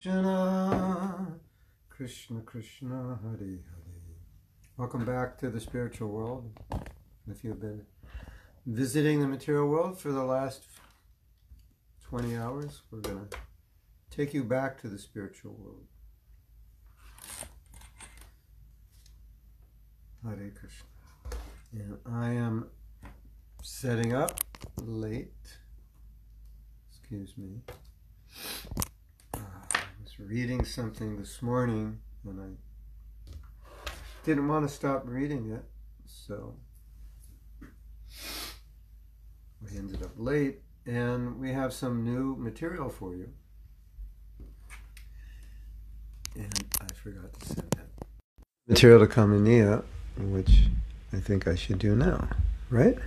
Jana, Krishna Krishna Hare Hare. Welcome back to the spiritual world. If you've been visiting the material world for the last 20 hours, we're going to take you back to the spiritual world. Hare Krishna. And I am setting up late. Excuse me. Reading something this morning and I didn't want to stop reading it, so we ended up late, and we have some new material for you, and I forgot to send that material to Kamaniya, which I think I should do now, right?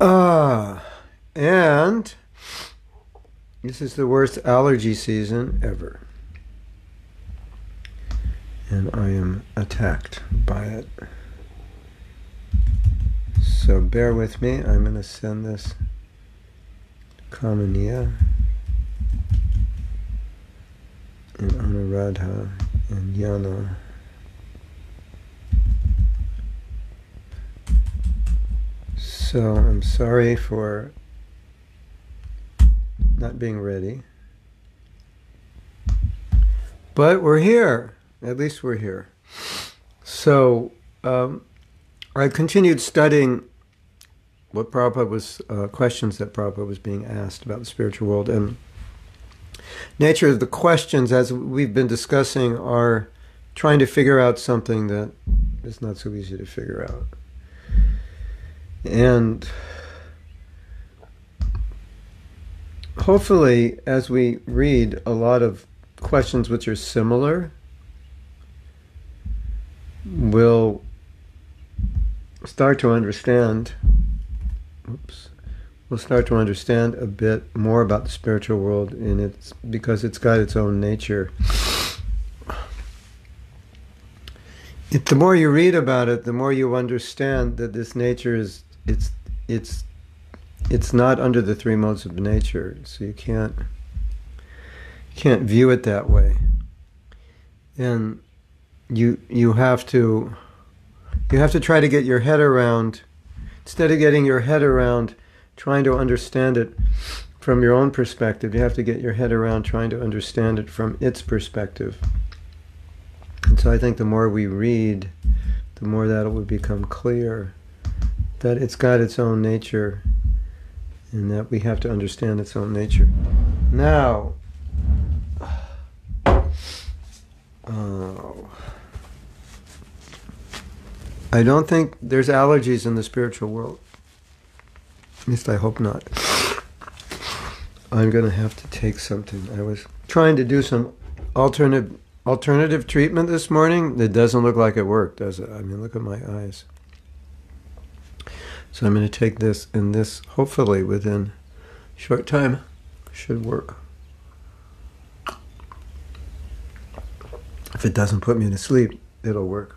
And this is the worst allergy season ever, and I am attacked by it. So bear with me. I'm going to send this to Kamaniya and Anuradha and Yana. So I'm sorry for not being ready, but we're here. At least we're here. So I continued studying what Prabhupada was, questions that Prabhupada was being asked about the spiritual world, and nature of the questions, as we've been discussing, are trying to figure out something that is not so easy to figure out. And hopefully, as we read a lot of questions which are similar, we'll start to understand, we'll start to understand a bit more about the spiritual world, and it's because it's got its own nature. The more you read about it, the more you understand that this nature is, it's not under the three modes of nature, so you can't view it that way, and you have to try to get your head around, instead of getting your head around trying to understand it from your own perspective, you have to get your head around trying to understand it from its perspective. And so I think the more we read, the more that it would become clear that it's got its own nature, and that we have to understand its own nature. Now, I don't think there's allergies in the spiritual world. At least I hope not. I'm going to have to take something. I was trying to do some alternative treatment this morning. It doesn't look like it worked, does it? I mean, look at my eyes. So I'm going to take this, and this, hopefully within a short time, should work. If it doesn't put me to sleep, it'll work.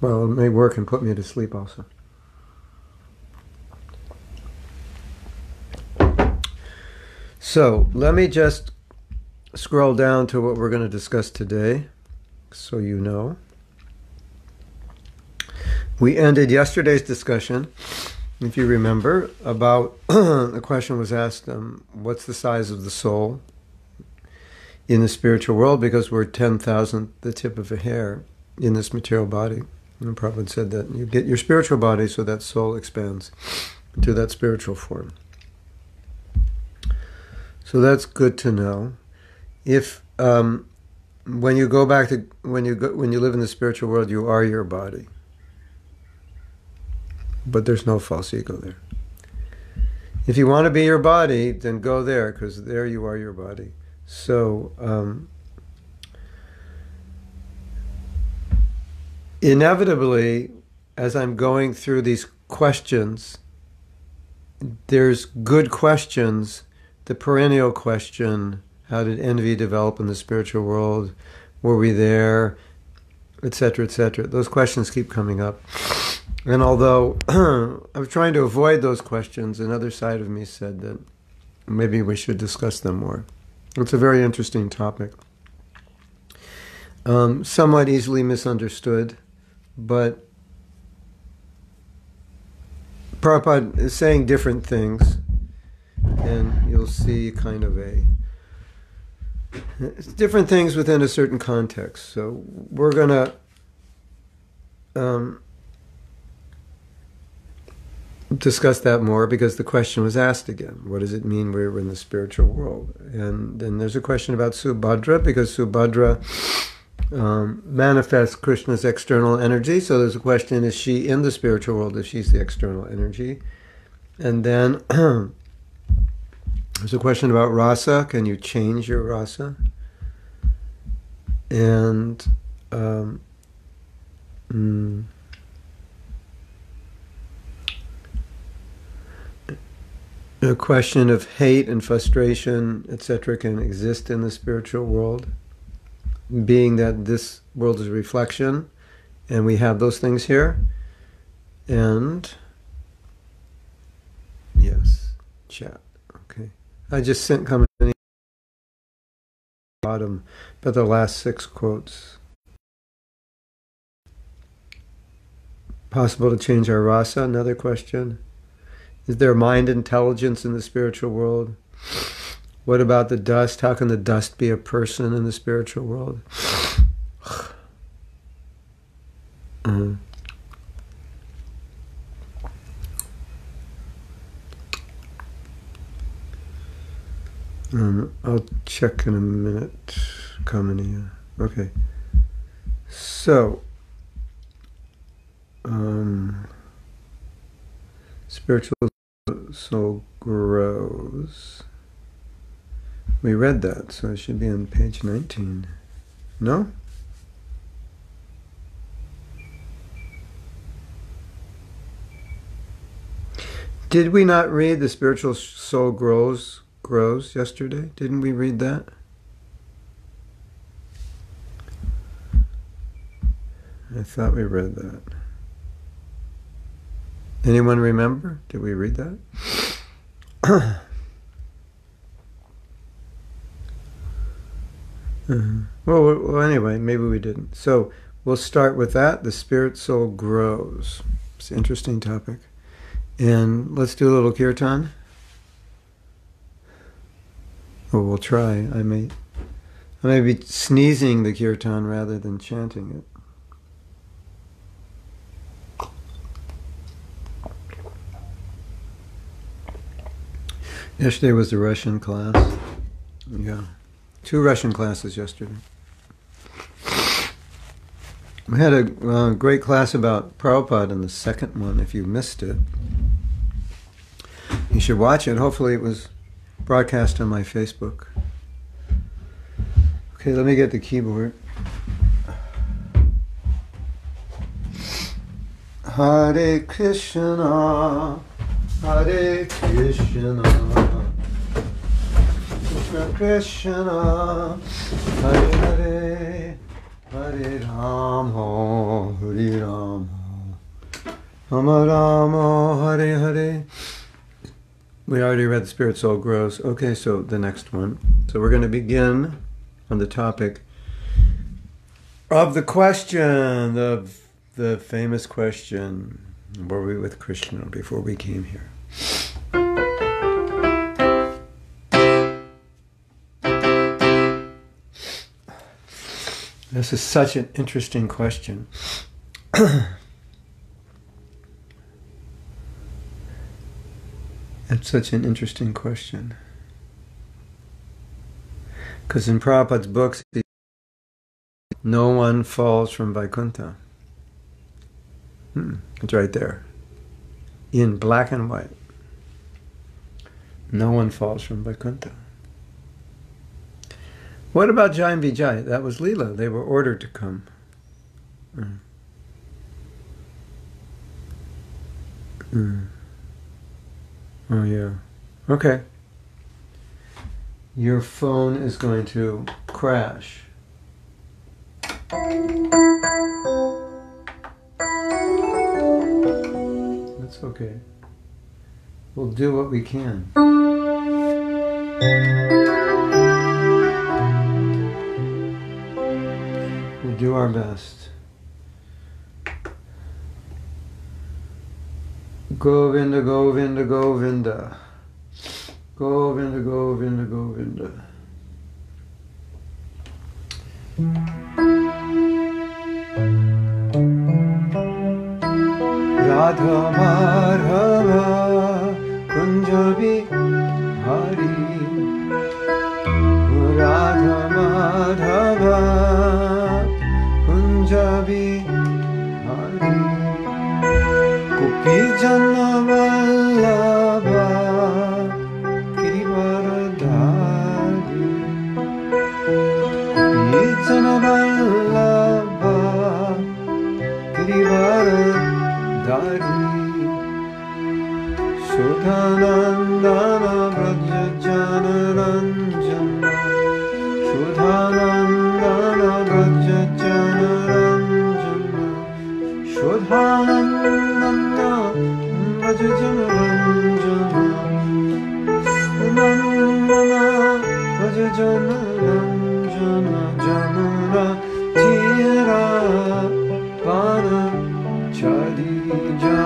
Well, it may work and put me to sleep also. So let me just scroll down to what we're going to discuss today, so you know. We ended yesterday's discussion, if you remember, about the question was asked, what's the size of the soul in the spiritual world? Because we're 10,000th the tip of a hair in this material body. And Prabhupada said that you get your spiritual body so that soul expands into that spiritual form. So that's good to know. If when you go back to when you live in the spiritual world, you are your body. But there's no false ego there. If you want to be your body, then go there, because there you are your body. So, inevitably, as I'm going through these questions, there's good questions. The perennial question, how did envy develop in the spiritual world? Were we there? Etc., etc. Those questions keep coming up. And although I'm trying to avoid those questions, another side of me said that maybe we should discuss them more. It's a very interesting topic. Somewhat easily misunderstood, but Prabhupada is saying different things, and you'll see kind of a... It's different things within a certain context. So we're going to discuss that more, because the question was asked again. What does it mean we're in the spiritual world? And then there's a question about Subhadra, because Subhadra manifests Krishna's external energy. So there's a question, is she in the spiritual world if she's the external energy? And then there's a question about rasa. Can you change your rasa? And the question of hate and frustration, etc., can exist in the spiritual world, being that this world is a reflection, and we have those things here. And yes, chat. Okay, I just sent comment at the bottom, but the last 6 quotes. Possible to change our rasa? Another question. Is there mind intelligence in the spiritual world? What about the dust? How can the dust be a person in the spiritual world? I'll check in a minute, Kamaniya. Okay. So, spiritual soul grows. We read that, so it should be on page 19. No? Did we not read the spiritual soul grows yesterday? Didn't we read that? I thought we read that. Anyone remember? Did we read that? Well, anyway, maybe we didn't. So we'll start with that. The spirit soul grows. It's an interesting topic. And let's do a little kirtan. Oh, we'll try. I may be sneezing the kirtan rather than chanting it. Yesterday was the Russian class. Yeah. 2 Russian classes yesterday. We had a great class about Prabhupada in the second one. If you missed it, you should watch it. Hopefully it was broadcast on my Facebook. Okay, let me get the keyboard. Hare Krishna, Hare Krishna, Krishna, Hare Hare, Hare Rama, Hare Rama, Rama Rama, Hare Hare. We already read the spirit soul grows. Okay, so the next one. So we're going to begin on the topic of the question, the famous question, were we with Krishna before we came here? This is such an interesting question. It's such an interesting question. Because in Prabhupada's books, no one falls from Vaikuntha. It's right there. In black and white. No one falls from Vaikuntha. What about Jai and Vijay? That was Leela. They were ordered to come. Oh, yeah. Okay. Your phone is going to crash. That's okay. We'll do what we can. do our best. Govinda, Govinda, Govinda. Govinda, Govinda, Govinda. Radha Madhava Kunjabi Hari. Radha Madhava Kunjabi Hari. Kupi Jana Vallabha. Sudhanandana Brajajanaranjana. Sudhanandana Brajajanaranjana. Sudhanandana Brajajanaranjana. Sudhanandana Brajajanaranjana. Janara Tira Pana Chadija.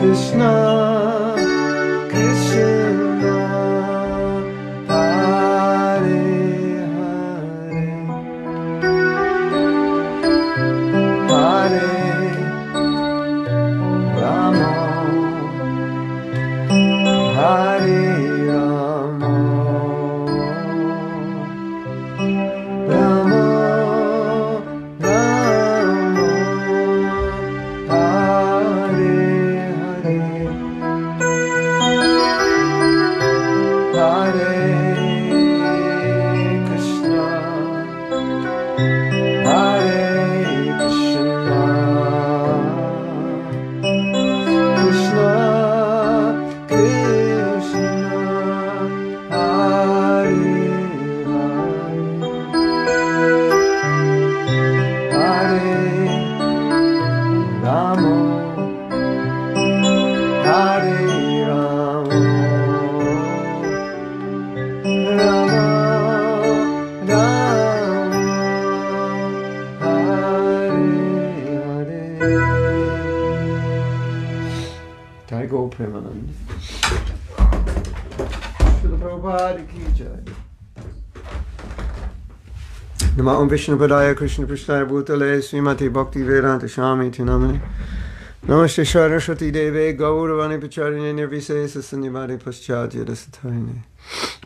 Krishna, Krishna, Hare Nand. Srila Prabhupada ki Jai. Nama Om Vishnu Padaya Krishna Prasthaya Bhutale Srimati Bhakti Vedanta Shami Tinamani Namaste Saraswati Deve Gauravani Pacharine Nirvisesa Sandivade Paschadya Dasatayane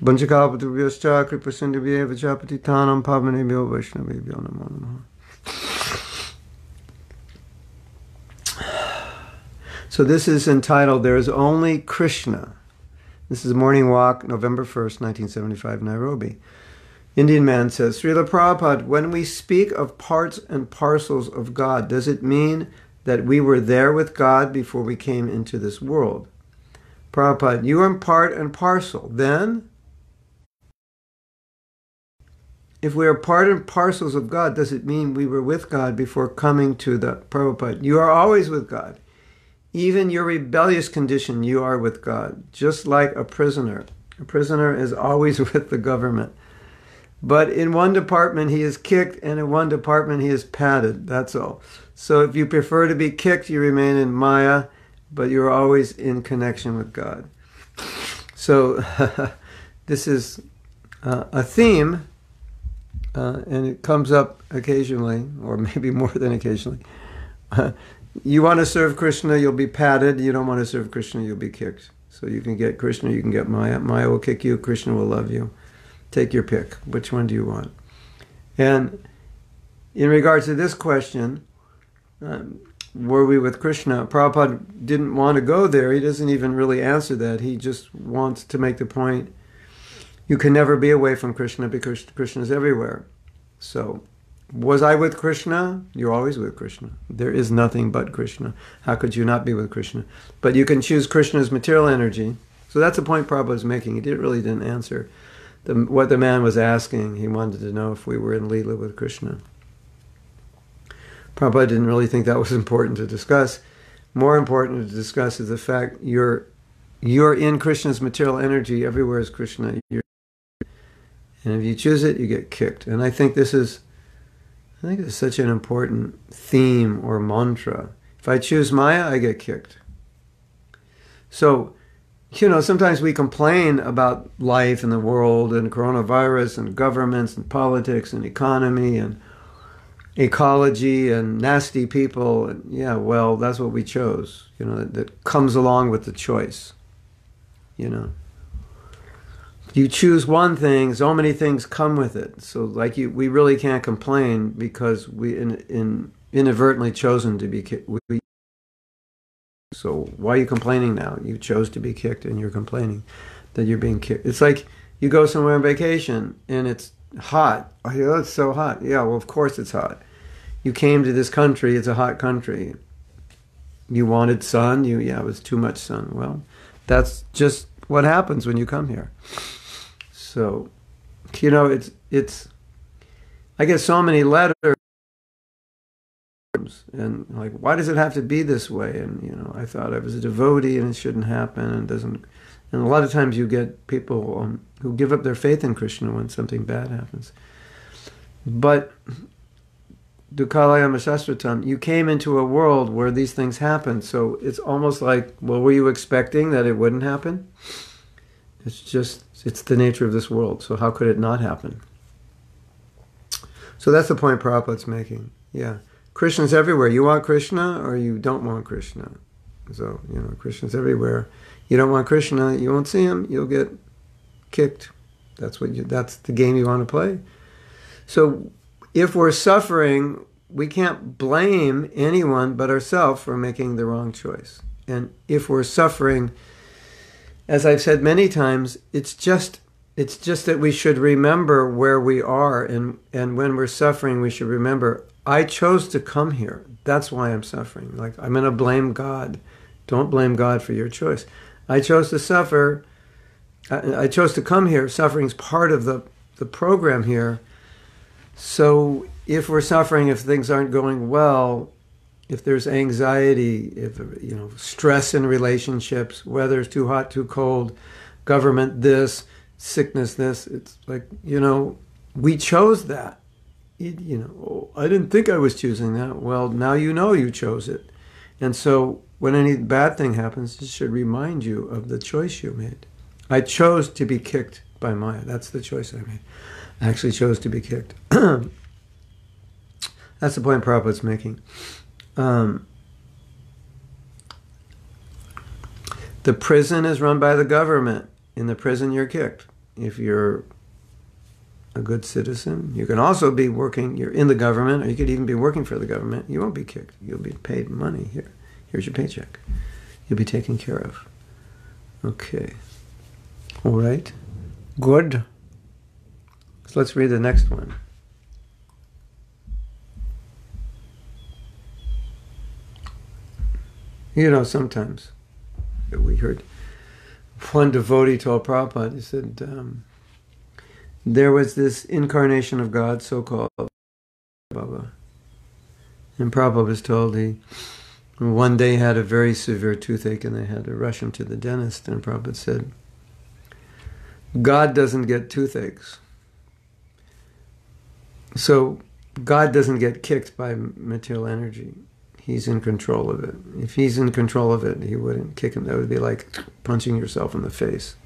Banchakapatubhyascha Kripasindubhye Vajapatitanam Pavanebhyo Vaishnavibhyo Namo Namaha. So this is entitled, There is Only Krishna. This is Morning Walk, November 1st, 1975, Nairobi. Indian man says, Srila Prabhupada, when we speak of parts and parcels of God, does it mean that we were there with God before we came into this world? Prabhupada, you are part and parcel. Then, if we are part and parcels of God, does it mean we were with God before coming to the Prabhupada? You are always with God. Even your rebellious condition, you are with God, just like a prisoner. A prisoner is always with the government. But in one department he is kicked, and in one department he is patted, that's all. So if you prefer to be kicked, you remain in Maya, but you're always in connection with God. So this is a theme, and it comes up occasionally, or maybe more than occasionally. You want to serve Krishna, you'll be patted. You don't want to serve Krishna, you'll be kicked. So you can get Krishna, you can get Maya. Maya will kick you, Krishna will love you. Take your pick. Which one do you want? And in regards to this question, were we with Krishna? Prabhupada didn't want to go there. He doesn't even really answer that. He just wants to make the point, you can never be away from Krishna because Krishna is everywhere. So, was I with Krishna? You're always with Krishna. There is nothing but Krishna. How could you not be with Krishna? But you can choose Krishna's material energy. So that's the point Prabhupada's making. He really didn't answer what the man was asking. He wanted to know if we were in Leela with Krishna. Prabhupada didn't really think that was important to discuss. More important to discuss is the fact you're in Krishna's material energy. Everywhere is Krishna. And if you choose it, you get kicked. And I think this is such an important theme or mantra. If I choose Maya, I get kicked. So, you know, sometimes we complain about life in the world and coronavirus and governments and politics and economy and ecology and nasty people. And yeah, well, that's what we chose. You know, that comes along with the choice. You know, you choose one thing, so many things come with it. So like we really can't complain because we inadvertently chosen to be So why are you complaining now? You chose to be kicked and you're complaining that you're being kicked. It's like you go somewhere on vacation and it's hot. Oh, yeah, it's so hot. Yeah, well, of course it's hot. You came to this country, it's a hot country. You wanted sun, it was too much sun. Well, that's just what happens when you come here. So, you know, it's I get so many letters. And like, why does it have to be this way? And, you know, I thought I was a devotee and it shouldn't happen and doesn't. And a lot of times you get people who give up their faith in Krishna when something bad happens. But, Dukalayama Shastratam, you came into a world where these things happen. So it's almost like, well, were you expecting that it wouldn't happen? It's just, it's the nature of this world. So how could it not happen? So that's the point Prabhupada's making. Yeah. Krishna's everywhere. You want Krishna or you don't want Krishna. So, you know, Krishna's everywhere. You don't want Krishna, you won't see him, you'll get kicked. That's the game you want to play. So, if we're suffering, we can't blame anyone but ourselves for making the wrong choice. And if we're suffering, as I've said many times, it's just that we should remember where we are, and when we're suffering, we should remember, I chose to come here. That's why I'm suffering. Like, I'm going to blame God. Don't blame God for your choice. I chose to suffer. I chose to come here. Suffering's part of the program here. So if we're suffering, if things aren't going well, if there's anxiety, if, you know, stress in relationships, weather's too hot, too cold, government this, sickness this, it's like, you know, we chose that. You know, I didn't think I was choosing that. Well, now you know you chose it. And so when any bad thing happens, it should remind you of the choice you made. I chose to be kicked by Maya. That's the choice I made. I actually chose to be kicked. That's the point Prabhupada's making. The prison is run by the government. In the prison, you're kicked. If you're a good citizen, you can also be working, you're in the government, or you could even be working for the government. You won't be kicked. You'll be paid money here. Here's your paycheck. You'll be taken care of. Okay. All right. Good. So let's read the next one. You know, sometimes we heard one devotee told Prabhupada, he said, there was this incarnation of God, so-called Bhava. And Prabhupada was told he one day had a very severe toothache and they had to rush him to the dentist. And Prabhupada said, God doesn't get toothaches. So God doesn't get kicked by material energy. He's in control of it. If he's in control of it, he wouldn't kick him. That would be like punching yourself in the face.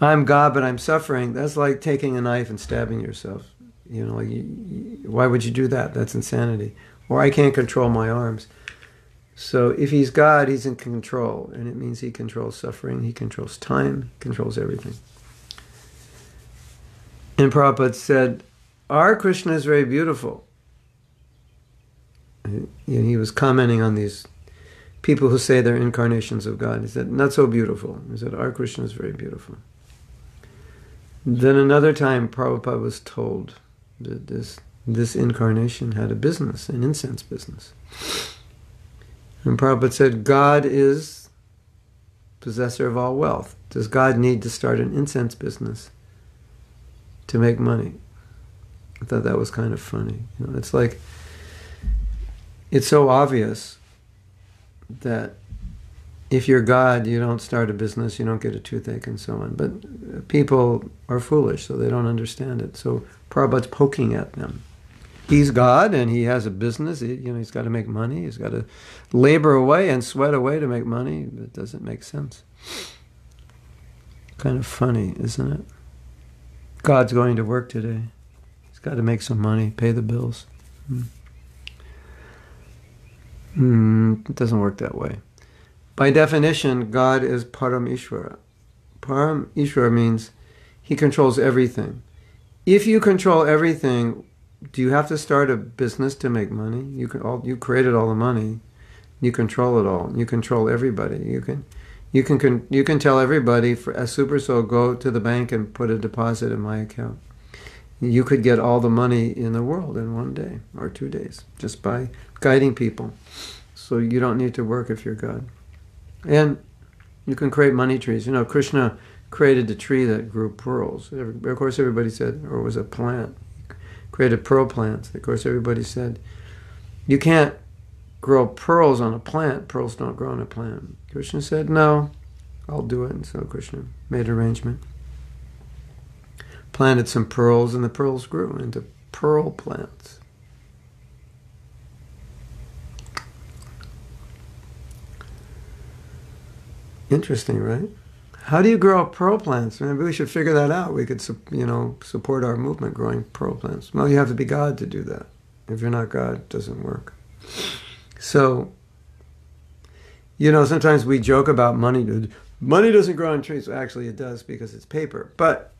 I'm God, but I'm suffering. That's like taking a knife and stabbing yourself. You know, like, why would you do that? That's insanity. Or I can't control my arms. So if he's God, he's in control. And it means he controls suffering, he controls time, he controls everything. And Prabhupada said, our Krishna is very beautiful. And he was commenting on these people who say they're incarnations of God. He said, not so beautiful. He said, our Krishna is very beautiful. Then another time, Prabhupada was told that this incarnation had a business, an incense business. And Prabhupada said, God is possessor of all wealth. Does God need to start an incense business to make money? I thought that was kind of funny. You know, it's like, it's so obvious that if you're God, you don't start a business, you don't get a toothache, and so on. But people are foolish, so they don't understand it. So Prabhupada's poking at them. He's God, and he has a business. He's got to make money. He's got to labor away and sweat away to make money. It doesn't make sense. Kind of funny, isn't it? God's going to work today. He's got to make some money, pay the bills. It doesn't work that way. By definition, God is Param Ishvara. Param Ishvara means he controls everything. If you control everything, do you have to start a business to make money? You created all the money. You control it all. You control everybody. You can tell everybody, for a super soul, go to the bank and put a deposit in my account. You could get all the money in the world in one day or 2 days just by guiding people. So you don't need to work if you're God. And you can create money trees. You know, Krishna created a tree that grew pearls. Of course, everybody said, or it was a plant. He created pearl plants. Of course, everybody said, you can't grow pearls on a plant. Pearls don't grow on a plant. Krishna said, no, I'll do it. And so Krishna made an arrangement. Planted some pearls, and the pearls grew into pearl plants. Interesting, right? How do you grow pearl plants? Maybe we should figure that out. We could, support our movement growing pearl plants. Well, you have to be God to do that. If you're not God, it doesn't work. So, sometimes we joke about money. Money doesn't grow on trees. Well, actually, it does because it's paper. But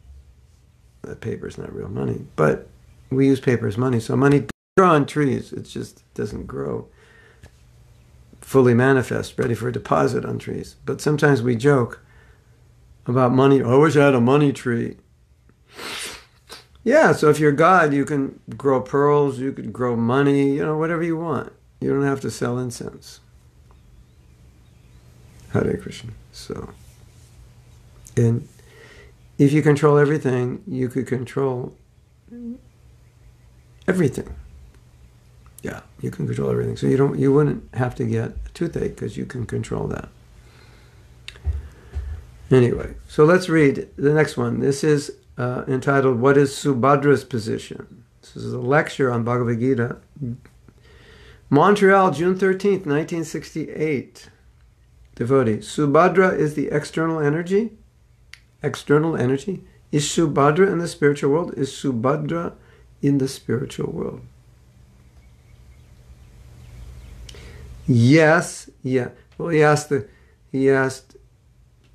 that paper is not real money. But we use paper as money. So money doesn't grow on trees. It just doesn't grow fully manifest, ready for a deposit on trees. But sometimes we joke about money. Oh, I wish I had a money tree. Yeah, so if you're God, you can grow pearls, you could grow money, whatever you want. You don't have to sell incense. Hare Krishna. So, and if you control everything, you could control everything. Yeah, you can control everything. So you wouldn't have to get a toothache because you can control that. Anyway, so let's read the next one. This is entitled, What is Subhadra's Position? This is a lecture on Bhagavad Gita. Montreal, June 13th, 1968. devotee. Subhadra is the external energy. External energy. Is Subhadra in the spiritual world? Is Subhadra in the spiritual world? Yes. Yeah. Well, he asked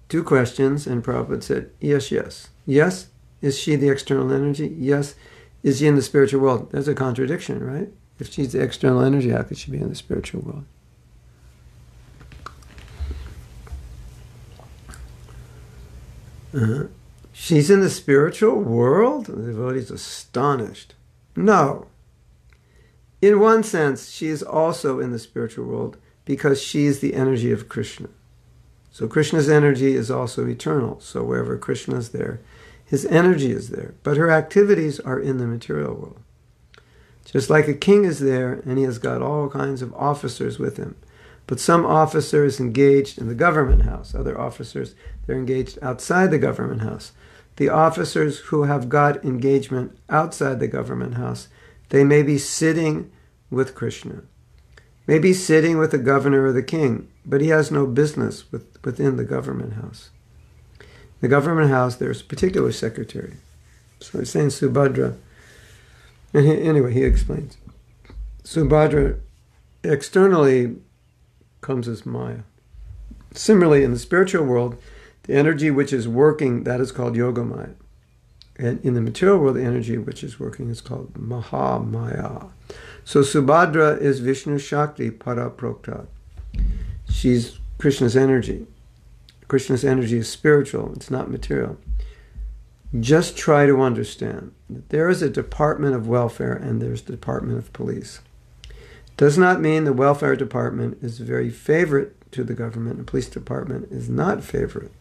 two questions, and Prabhupada said, yes, yes. Yes, is she the external energy? Yes, is she in the spiritual world? That's a contradiction, right? If she's the external energy, how could she be in the spiritual world? She's in the spiritual world? The devotee's astonished. No. In one sense, she is also in the spiritual world because she is the energy of Krishna. So Krishna's energy is also eternal. So wherever Krishna is there, his energy is there. But her activities are in the material world. Just like a king is there and he has got all kinds of officers with him. But some officer is engaged in the government house. Other officers, they're engaged outside the government house. The officers who have got engagement outside the government house, they may be sitting with Krishna. Maybe sitting with the governor or the king, but he has no business within the government house. In the government house, there's a particular secretary. So he's saying Subhadra. And anyway, he explains. Subhadra externally comes as Maya. Similarly, in the spiritual world, the energy which is working, that is called Yogamaya. And in the material world, the energy which is working is called Mahamaya. So Subhadra is Vishnu Shakti Paraprokta. She's Krishna's energy. Krishna's energy is spiritual, it's not material. Just try to understand that there is a Department of Welfare and there's the Department of Police. Does not mean the Welfare Department is very favorite to the government and the Police Department is not favorite.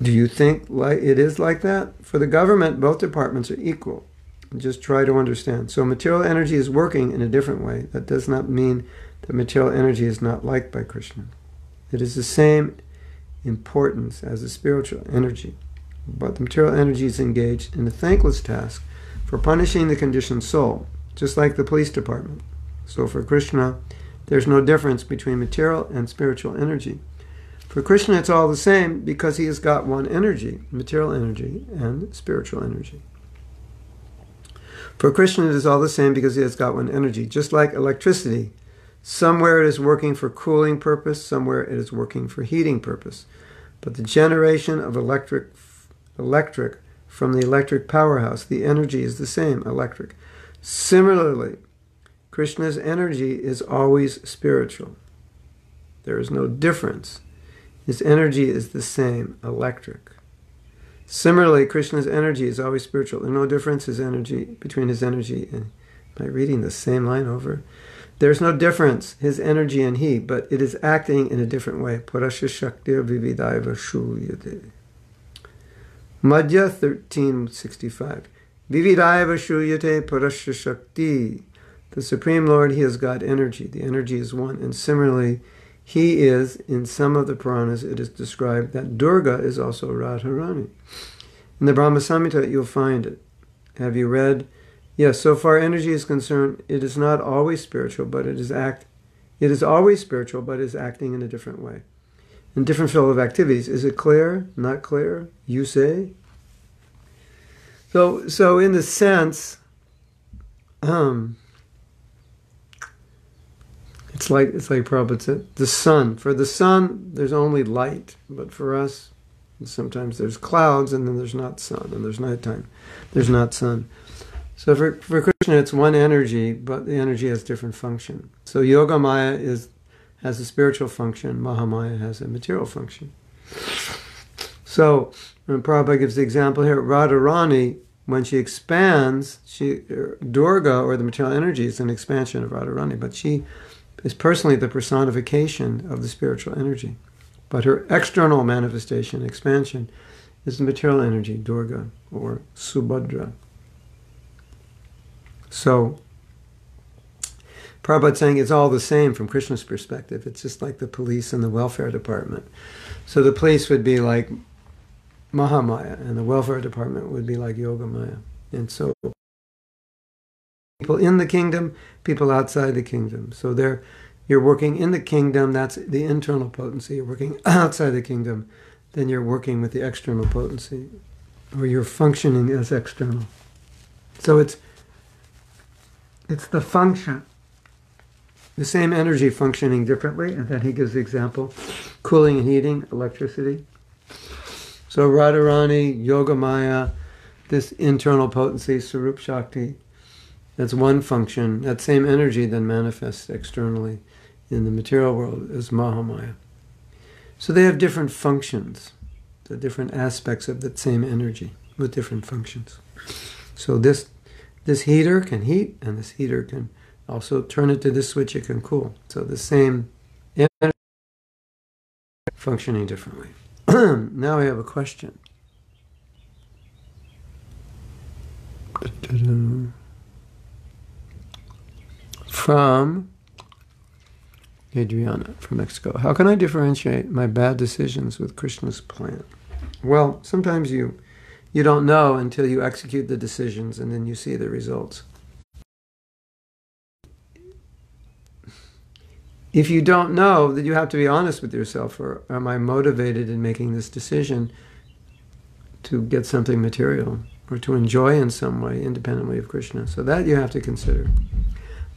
Do you think it is like that? For the government, both departments are equal. Just try to understand. So material energy is working in a different way. That does not mean that material energy is not liked by Krishna. It is the same importance as the spiritual energy. But the material energy is engaged in a thankless task for punishing the conditioned soul, just like the police department. So for Krishna, there's no difference between material and spiritual energy. For Krishna, it's all the same because he has got one energy, material energy and spiritual energy. For Krishna, it is all the same because he has got one energy, just like electricity. Somewhere it is working for cooling purpose, somewhere it is working for heating purpose. But the generation of electric from the electric powerhouse, the energy is the same, electric. Similarly, Krishna's energy is always spiritual. There is no difference. His energy is the same, electric. Similarly, Krishna's energy is always spiritual. There's no difference between his energy and... Am I reading the same line over? There's no difference, his energy and he, but it is acting in a different way. Parasya Shaktir Vividaiva Shuyate. Madhya 1365. Vividaiva Shuyate Parasya Shakti. The Supreme Lord, he has got energy. The energy is one. And similarly, he is, in some of the Puranas, it is described that Durga is also Radharani. In the Brahma Samhita, you'll find it. Have you read? Yes, so far energy is concerned, it is not always spiritual, but it is acting in a different way. In different field of activities. Is it clear? Not clear? You say? So in the sense, It's like Prabhupada said, the sun. For the sun, there's only light. But for us, sometimes there's clouds, and then there's not sun, and there's nighttime. There's not sun. So for Krishna, it's one energy, but the energy has different function. So Yogamaya has a spiritual function. Mahamaya has a material function. So when Prabhupada gives the example here, Radharani, when she expands, Durga, or the material energy, is an expansion of Radharani, but she is personally the personification of the spiritual energy. But her external manifestation, expansion, is the material energy, Durga, or Subhadra. So, Prabhupada saying it's all the same from Krishna's perspective. It's just like the police and the welfare department. So the police would be like Mahamaya, and the welfare department would be like Yogamaya. And so, people in the kingdom, people outside the kingdom. So You're working in the kingdom, that's the internal potency. You're working outside the kingdom, then you're working with the external potency, or you're functioning as external. So it's the function, the same energy functioning differently, and then he gives the example, cooling and heating, electricity. So Radharani, Yogamaya, this internal potency, Sarup Shakti, that's one function. That same energy then manifests externally in the material world as Mahamaya. So they have different functions, the different aspects of that same energy with different functions. So this heater can heat, and this heater can also turn it to this switch, it can cool. So the same energy functioning differently. Now we have a question. From Adriana from Mexico. How can I differentiate my bad decisions with Krishna's plan? Well, sometimes you don't know until you execute the decisions and then you see the results. If you don't know, then you have to be honest with yourself. Or am I motivated in making this decision to get something material or to enjoy in some way independently of Krishna? So that you have to consider.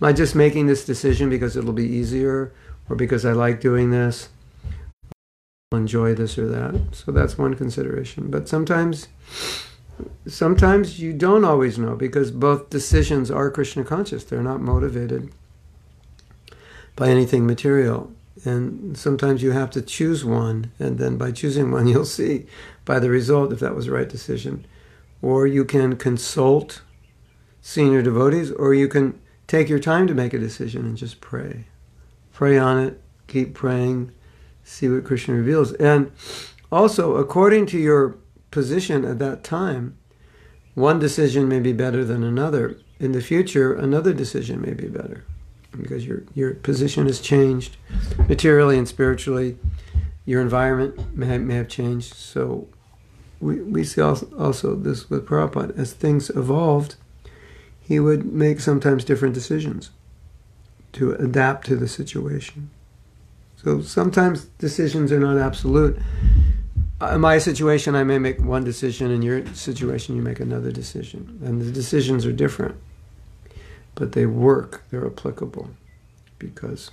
Am I just making this decision because it'll be easier, or because I like doing this, I'll enjoy this or that? So that's one consideration. But sometimes you don't always know, because both decisions are Krishna conscious. They're not motivated by anything material. And sometimes you have to choose one, and then by choosing one you'll see by the result if that was the right decision. Or you can consult senior devotees, or you can take your time to make a decision and just pray. Pray on it, keep praying, see what Krishna reveals. And also, according to your position at that time, one decision may be better than another. In the future, another decision may be better, because your position has changed materially and spiritually. Your environment may have changed. So we see also this with Prabhupada. As things evolved, he would make sometimes different decisions to adapt to the situation. So sometimes decisions are not absolute. In my situation, I may make one decision. In your situation, you make another decision. And the decisions are different, but they work, they're applicable, because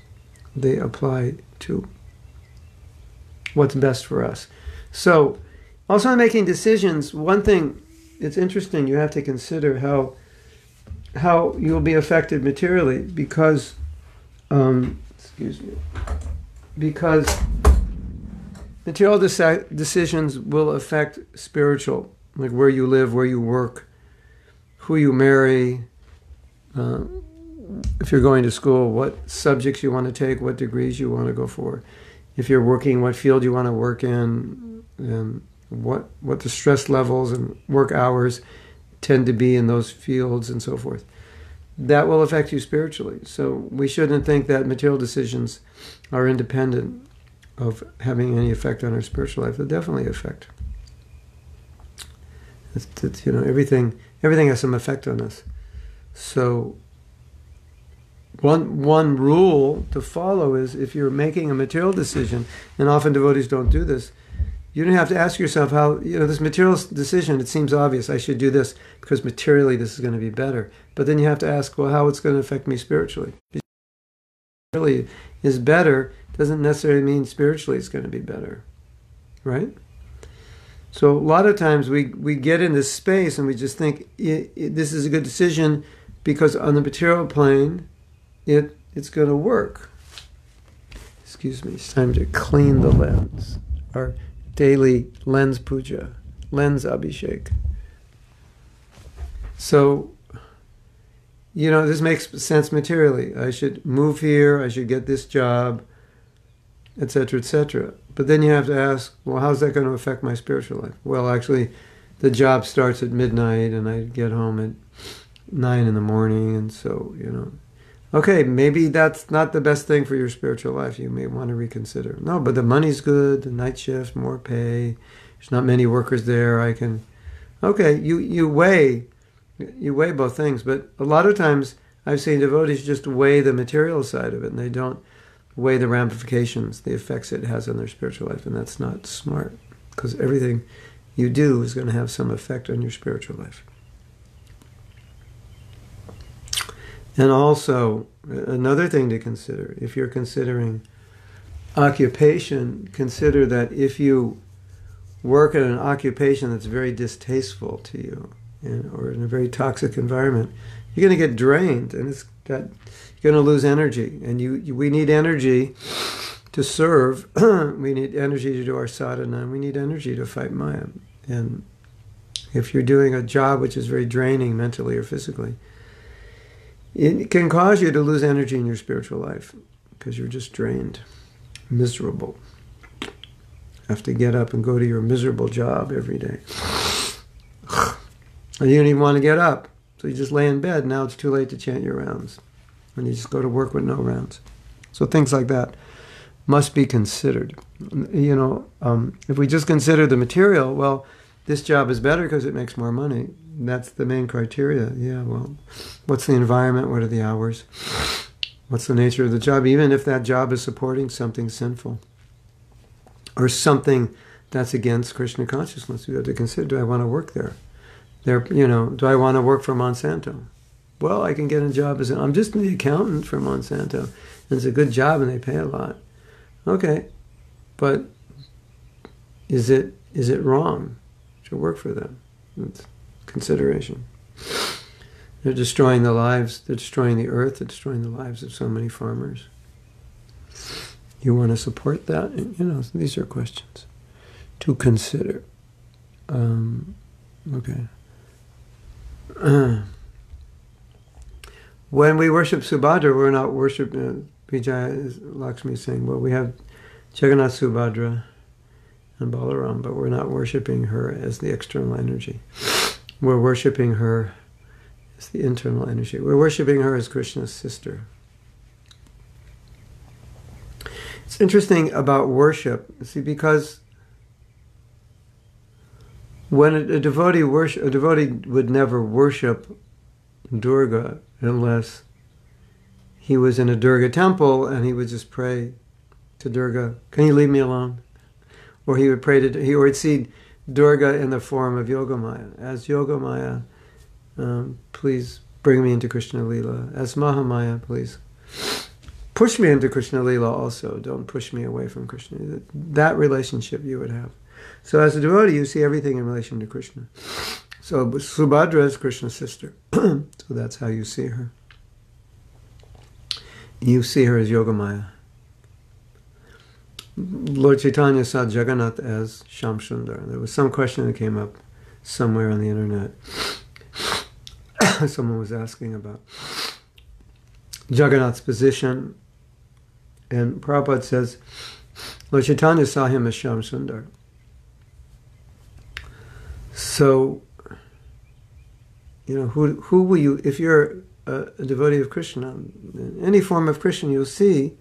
they apply to what's best for us. So, also in making decisions, one thing, it's interesting, you have to consider how you'll be affected materially, because, because material decisions will affect spiritual, like where you live, where you work, who you marry, if you're going to school, what subjects you want to take, what degrees you want to go for, if you're working, what field you want to work in, and what the stress levels and work hours tend to be in those fields and so forth. That will affect you spiritually. So we shouldn't think that material decisions are independent of having any effect on our spiritual life. They definitely affect. It's, you know, everything has some effect on us. So one rule to follow is, if you're making a material decision, and often devotees don't do this, you don't have to ask yourself how, this material decision, it seems obvious, I should do this because materially this is going to be better. But then you have to ask, well, how it's going to affect me spiritually. Materially is better doesn't necessarily mean spiritually it's going to be better, right? So a lot of times we get in this space and we just think this is a good decision because on the material plane, it's going to work. Excuse me, it's time to clean the lens. Our daily lens puja, lens abhishek. So, this makes sense materially. I should move here, I should get this job, etc., etc. But then you have to ask, well, how's that going to affect my spiritual life? Well, actually, the job starts at midnight and I get home at 9 in the morning, and so, okay, maybe that's not the best thing for your spiritual life. You may want to reconsider. No, but the money's good, the night shift, more pay, there's not many workers there, I can... Okay, you weigh both things, but a lot of times I've seen devotees just weigh the material side of it, and they don't weigh the ramifications, the effects it has on their spiritual life, and that's not smart, because everything you do is going to have some effect on your spiritual life. And also, another thing to consider, if you're considering occupation, consider that if you work at an occupation that's very distasteful to you, or in a very toxic environment, you're going to get drained, and you're going to lose energy. And we need energy to serve. We need energy to do our sadhana. We need energy to fight Maya. And if you're doing a job which is very draining mentally or physically, it can cause you to lose energy in your spiritual life because you're just drained, miserable. Have to get up and go to your miserable job every day. And you don't even want to get up. So you just lay in bed. Now it's too late to chant your rounds. And you just go to work with no rounds. So things like that must be considered. You know, if we just consider the material, well, this job is better because it makes more money. That's the main criteria. Yeah, well, what's the environment? What are the hours? What's the nature of the job? Even if that job is supporting something sinful or something that's against Krishna consciousness, you have to consider, do I want to work there? Do I want to work for Monsanto? Well, I can get a job as I'm just the accountant for Monsanto, and it's a good job and they pay a lot. Okay, but is it wrong to work for them? It's consideration. They're destroying the lives, they're destroying the earth, they're destroying the lives of so many farmers. You want to support that? These are questions to consider. When we worship Subhadra, we're not worshiping. Vijay Lakshmi is saying, well, we have Jagannath, Subhadra, and Balaram, but we're not worshiping her as the external energy. We're worshiping her as the internal energy. We're worshiping her as Krishna's sister. It's interesting about worship, because when a devotee would never worship Durga unless he was in a Durga temple, and he would just pray to Durga, can you leave me alone? Or he would pray to, or he'd see Durga in the form of Yogamaya. As Yogamaya, please bring me into Krishna Lila. As Mahamaya, please push me into Krishna Lila also. Don't push me away from Krishna. That relationship you would have. So as a devotee, you see everything in relation to Krishna. So Subhadra is Krishna's sister. So that's how you see her. You see her as Yogamaya. Lord Chaitanya saw Jagannath as Shyamsundar. There was some question that came up somewhere on the internet. Someone was asking about Jagannath's position. And Prabhupada says, Lord Chaitanya saw him as Shyamsundar. So, who will you, if you're a devotee of Krishna, any form of Krishna you'll see,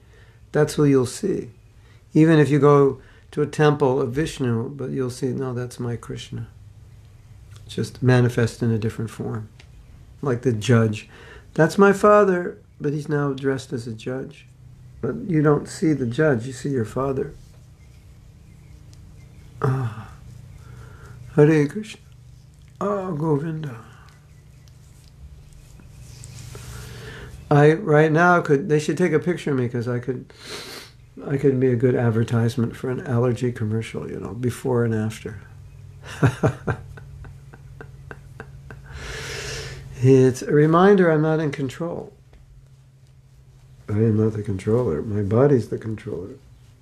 that's who you'll see. Even if you go to a temple of Vishnu, but you'll see, no, that's my Krishna. Just manifest in a different form. Like the judge. That's my father, but he's now dressed as a judge. But you don't see the judge, you see your father. Ah, Hare Krishna. Ah, Govinda. They should take a picture of me because I could be a good advertisement for an allergy commercial, before and after. It's a reminder I'm not in control. I am not the controller. My body's the controller.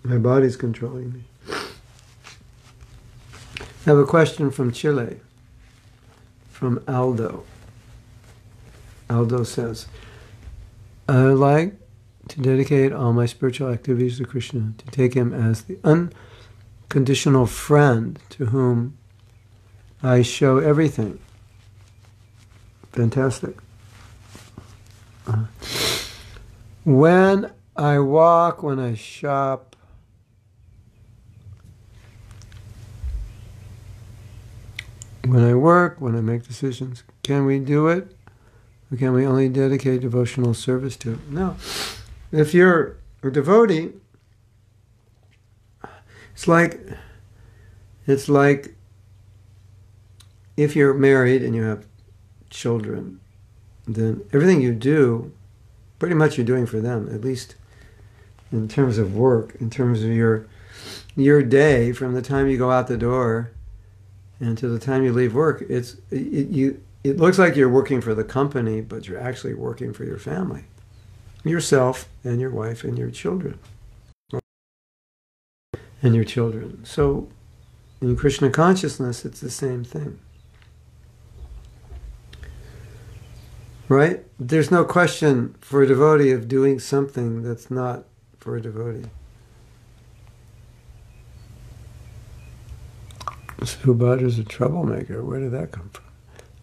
My body's controlling me. I have a question from Chile, from Aldo. Aldo says, I would like to dedicate all my spiritual activities to Krishna, to take him as the unconditional friend to whom I show everything. Fantastic. When I walk, when I shop, when I work, when I make decisions, can we do it? Or can we only dedicate devotional service to it? No. If you're The devotee, it's like if you're married and you have children, then everything you do, pretty much you're doing for them, at least in terms of work, in terms of your day, from the time you go out the door and to the time you leave work. It looks like you're working for the company, but you're actually working for your family, yourself and your wife and your children. So in Krishna consciousness, it's the same thing. Right? There's no question for a devotee of doing something that's not for a devotee. Subhadra's a troublemaker. Where did that come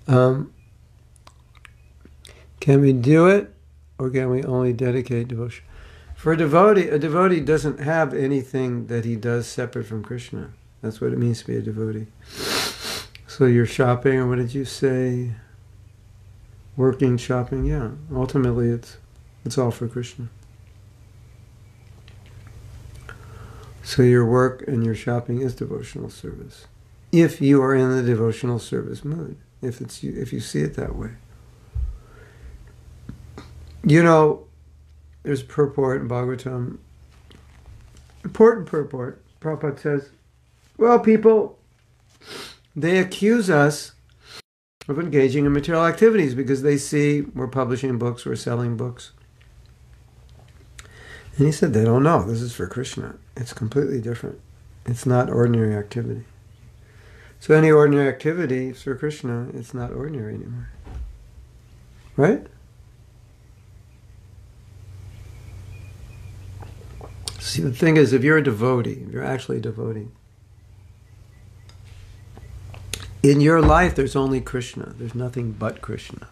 from? Can we do it, or can we only dedicate devotion? For a devotee doesn't have anything that he does separate from Krishna. That's what it means to be a devotee. So you're shopping, or what did you say? Working, shopping, yeah. Ultimately, it's all for Krishna. So your work and your shopping is devotional service, if you are in the devotional service mood, if you see it that way. You know, there's a purport in Bhagavatam, important purport. Prabhupada says, well, people, they accuse us of engaging in material activities because they see we're publishing books, we're selling books. And he said, they don't know. This is for Krishna. It's completely different. It's not ordinary activity. So any ordinary activity for Krishna, it's not ordinary anymore. Right? See, the thing is, if you're a devotee, if you're actually a devotee, in your life there's only Krishna. There's nothing but Krishna.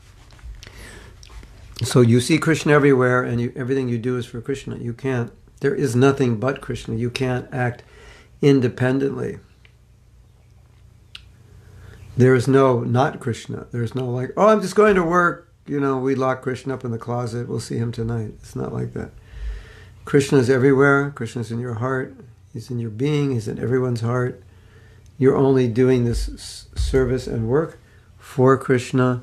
So you see Krishna everywhere, and everything you do is for Krishna. You can't, there is nothing but Krishna. You can't act independently. There is no not Krishna. There's no like, oh, I'm just going to work, you know, we lock Krishna up in the closet, we'll see him tonight. It's not like that. Krishna is everywhere. Krishna's in your heart. He's in your being. He's in everyone's heart. You're only doing this service and work for Krishna.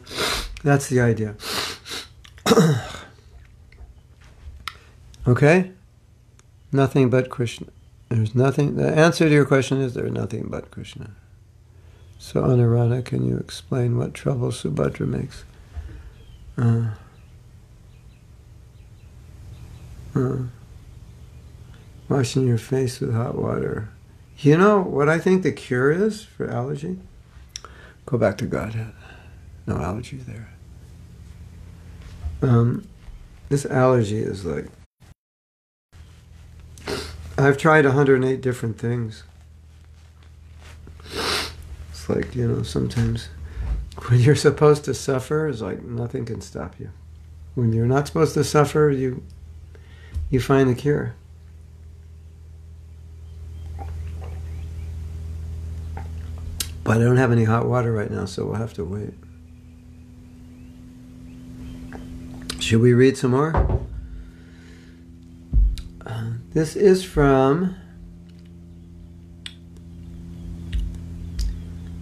That's the idea. Okay? Nothing but Krishna. There's nothing. The answer to your question is there's nothing but Krishna. So, Anuradha, can you explain what trouble Subhadra makes? Washing your face with hot water. You know what I think the cure is for allergy? Go back to Godhead. No allergy there. This allergy is like... I've tried 108 different things. It's like, you know, sometimes when you're supposed to suffer, it's like nothing can stop you. When you're not supposed to suffer, you find the cure. But I don't have any hot water right now, so we'll have to wait. Should we read some more? This is from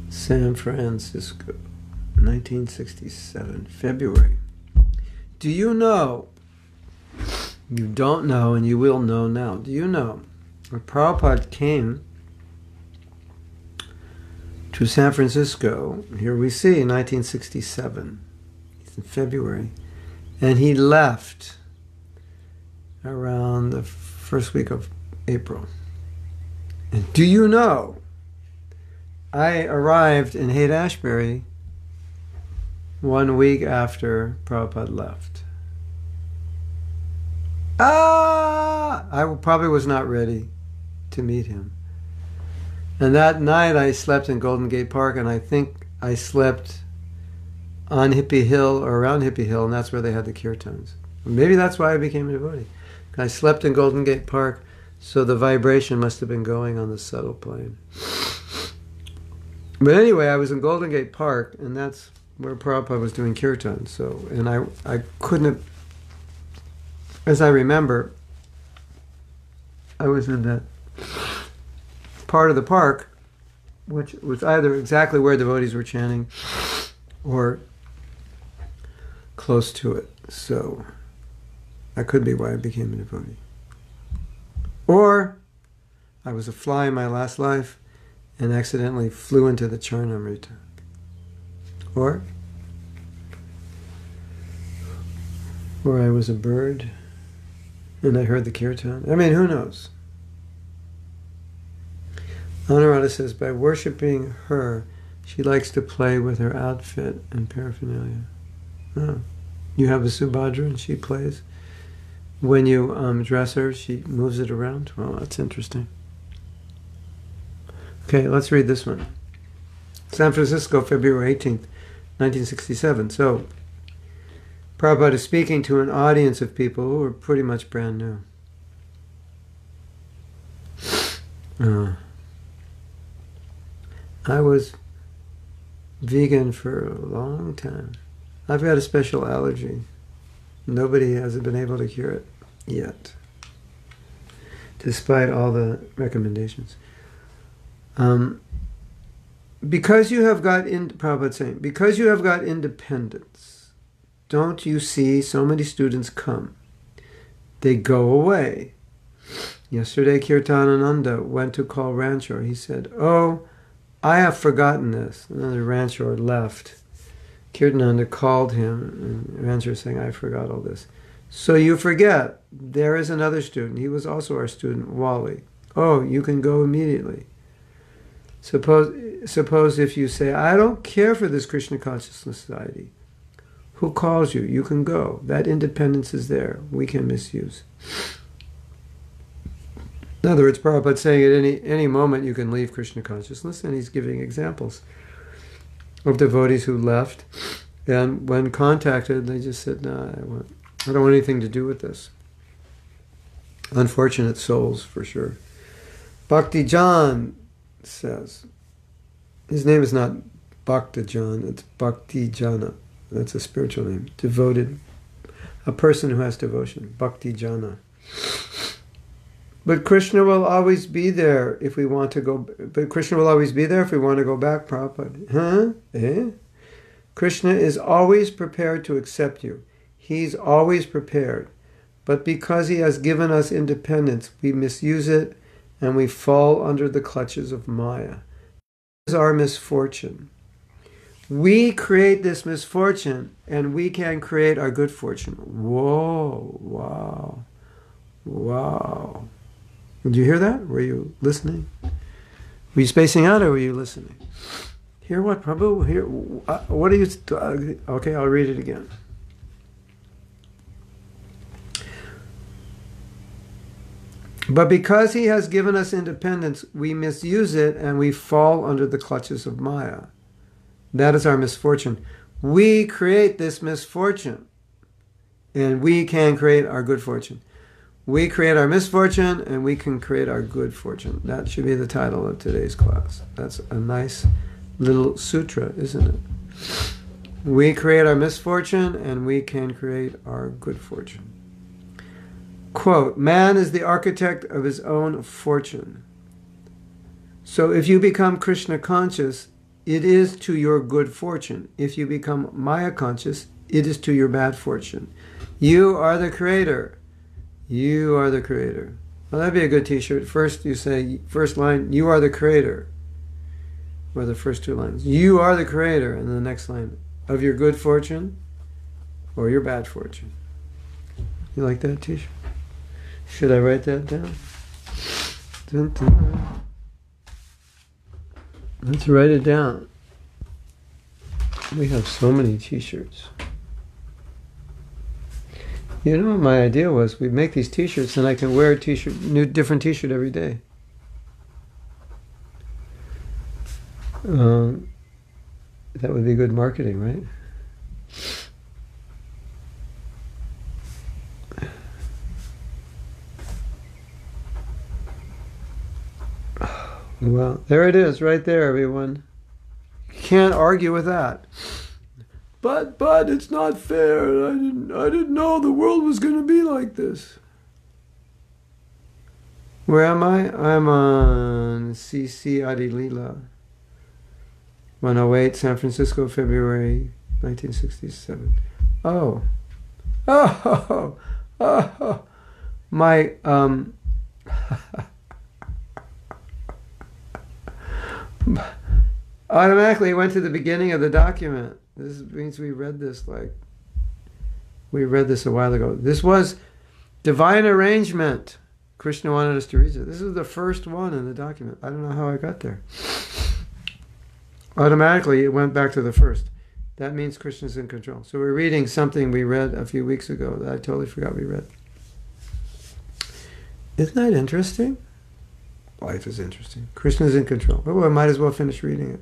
San Francisco, 1967, February. Do you know, you don't know and you will know now, do you know when Prabhupada came to San Francisco, here we see, in 1967, it's in February, and he left around the first week of April. And do you know, I arrived in Haight-Ashbury 1 week after Prabhupada left. Ah! I probably was not ready to meet him. And that night I slept in Golden Gate Park, and I think I slept on Hippie Hill or around Hippie Hill, and that's where they had the kirtans. Maybe that's why I became a devotee. I slept in Golden Gate Park, so the vibration must have been going on the subtle plane. But anyway, I was in Golden Gate Park, and that's where Prabhupada was doing kirtan. So, and I couldn't have, as I remember, I was in the part of the park which was either exactly where devotees were chanting or close to it. So that could be why I became a devotee. Or I was a fly in my last life and accidentally flew into the Charitamrita. Or I was a bird and I heard the kirtan. I mean, who knows? Anuradha says, by worshipping her, she likes to play with her outfit and paraphernalia. Oh. You have a Subhadra and she plays. When you dress her, she moves it around. Well, that's interesting. Okay, let's read this one. San Francisco, February 18th, 1967. So, Prabhupada is speaking to an audience of people who were pretty much brand new. I was vegan for a long time. I've got a special allergy. Nobody has been able to cure it yet, despite all the recommendations. Because you have got, Prabhupada's saying, because you have got independence, don't you see so many students come? They go away. Yesterday, Kirtanananda went to call Rancho. He said, oh, I have forgotten this. Another rancher left. Kirtananda called him, and rancher saying, I forgot all this. So you forget. There is another student. He was also our student, Wally. Oh, you can go immediately. Suppose if you say, I don't care for this Krishna Consciousness Society. Who calls you? You can go. That independence is there. We can misuse. In other words, Prabhupada saying at any moment you can leave Krishna consciousness, and he's giving examples of devotees who left, and when contacted, they just said, no, I don't want anything to do with this. Unfortunate souls, for sure. Bhakti Jana says, his name is not Bhakti Jana, it's Bhakti Jana. That's a spiritual name. Devoted, a person who has devotion, Bhakti Jana. But Krishna will always be there if we want to go. But Krishna will always be there if we want to go back, Prabhupada. Huh? Eh? Krishna is always prepared to accept you. He's always prepared. But because he has given us independence, we misuse it and we fall under the clutches of Maya. This is our misfortune. We create this misfortune and we can create our good fortune. Whoa, wow, wow. Did you hear that? Were you listening? Were you spacing out or were you listening? Hear what, Prabhu? Hear, what are you... Okay, I'll read it again. But because he has given us independence, we misuse it and we fall under the clutches of Maya. That is our misfortune. We create this misfortune and we can create our good fortune. We create our misfortune, and we can create our good fortune. That should be the title of today's class. That's a nice little sutra, isn't it? We create our misfortune, and we can create our good fortune. Quote, man is the architect of his own fortune. So if you become Krishna conscious, it is to your good fortune. If you become Maya conscious, it is to your bad fortune. You are the creator. You are the creator. Well, that'd be a good t-shirt. First you say, first line, you are the creator. Or the first two lines. You are the creator. And then the next line, of your good fortune or your bad fortune. You like that t-shirt? Should I write that down? Dun, dun. Let's write it down. We have so many t-shirts. You know what my idea was? We'd make these t-shirts and I can wear a t-shirt, different t-shirt every day. That would be good marketing, right? Well, there it is, right there, everyone. You can't argue with that. But it's not fair. I didn't know the world was going to be like this. Where am I? I'm on CC Adi Leela. 108, San Francisco, February 1967. Oh. Oh! Oh! Oh! My, automatically went to the beginning of the document. This means we read this like... We read this a while ago. This was Divine Arrangement. Krishna wanted us to read it. This is the first one in the document. I don't know how I got there. Automatically, it went back to the first. That means Krishna's in control. So we're reading something we read a few weeks ago that I totally forgot we read. Isn't that interesting? Life is interesting. Krishna's in control. Oh, I might as well finish reading it.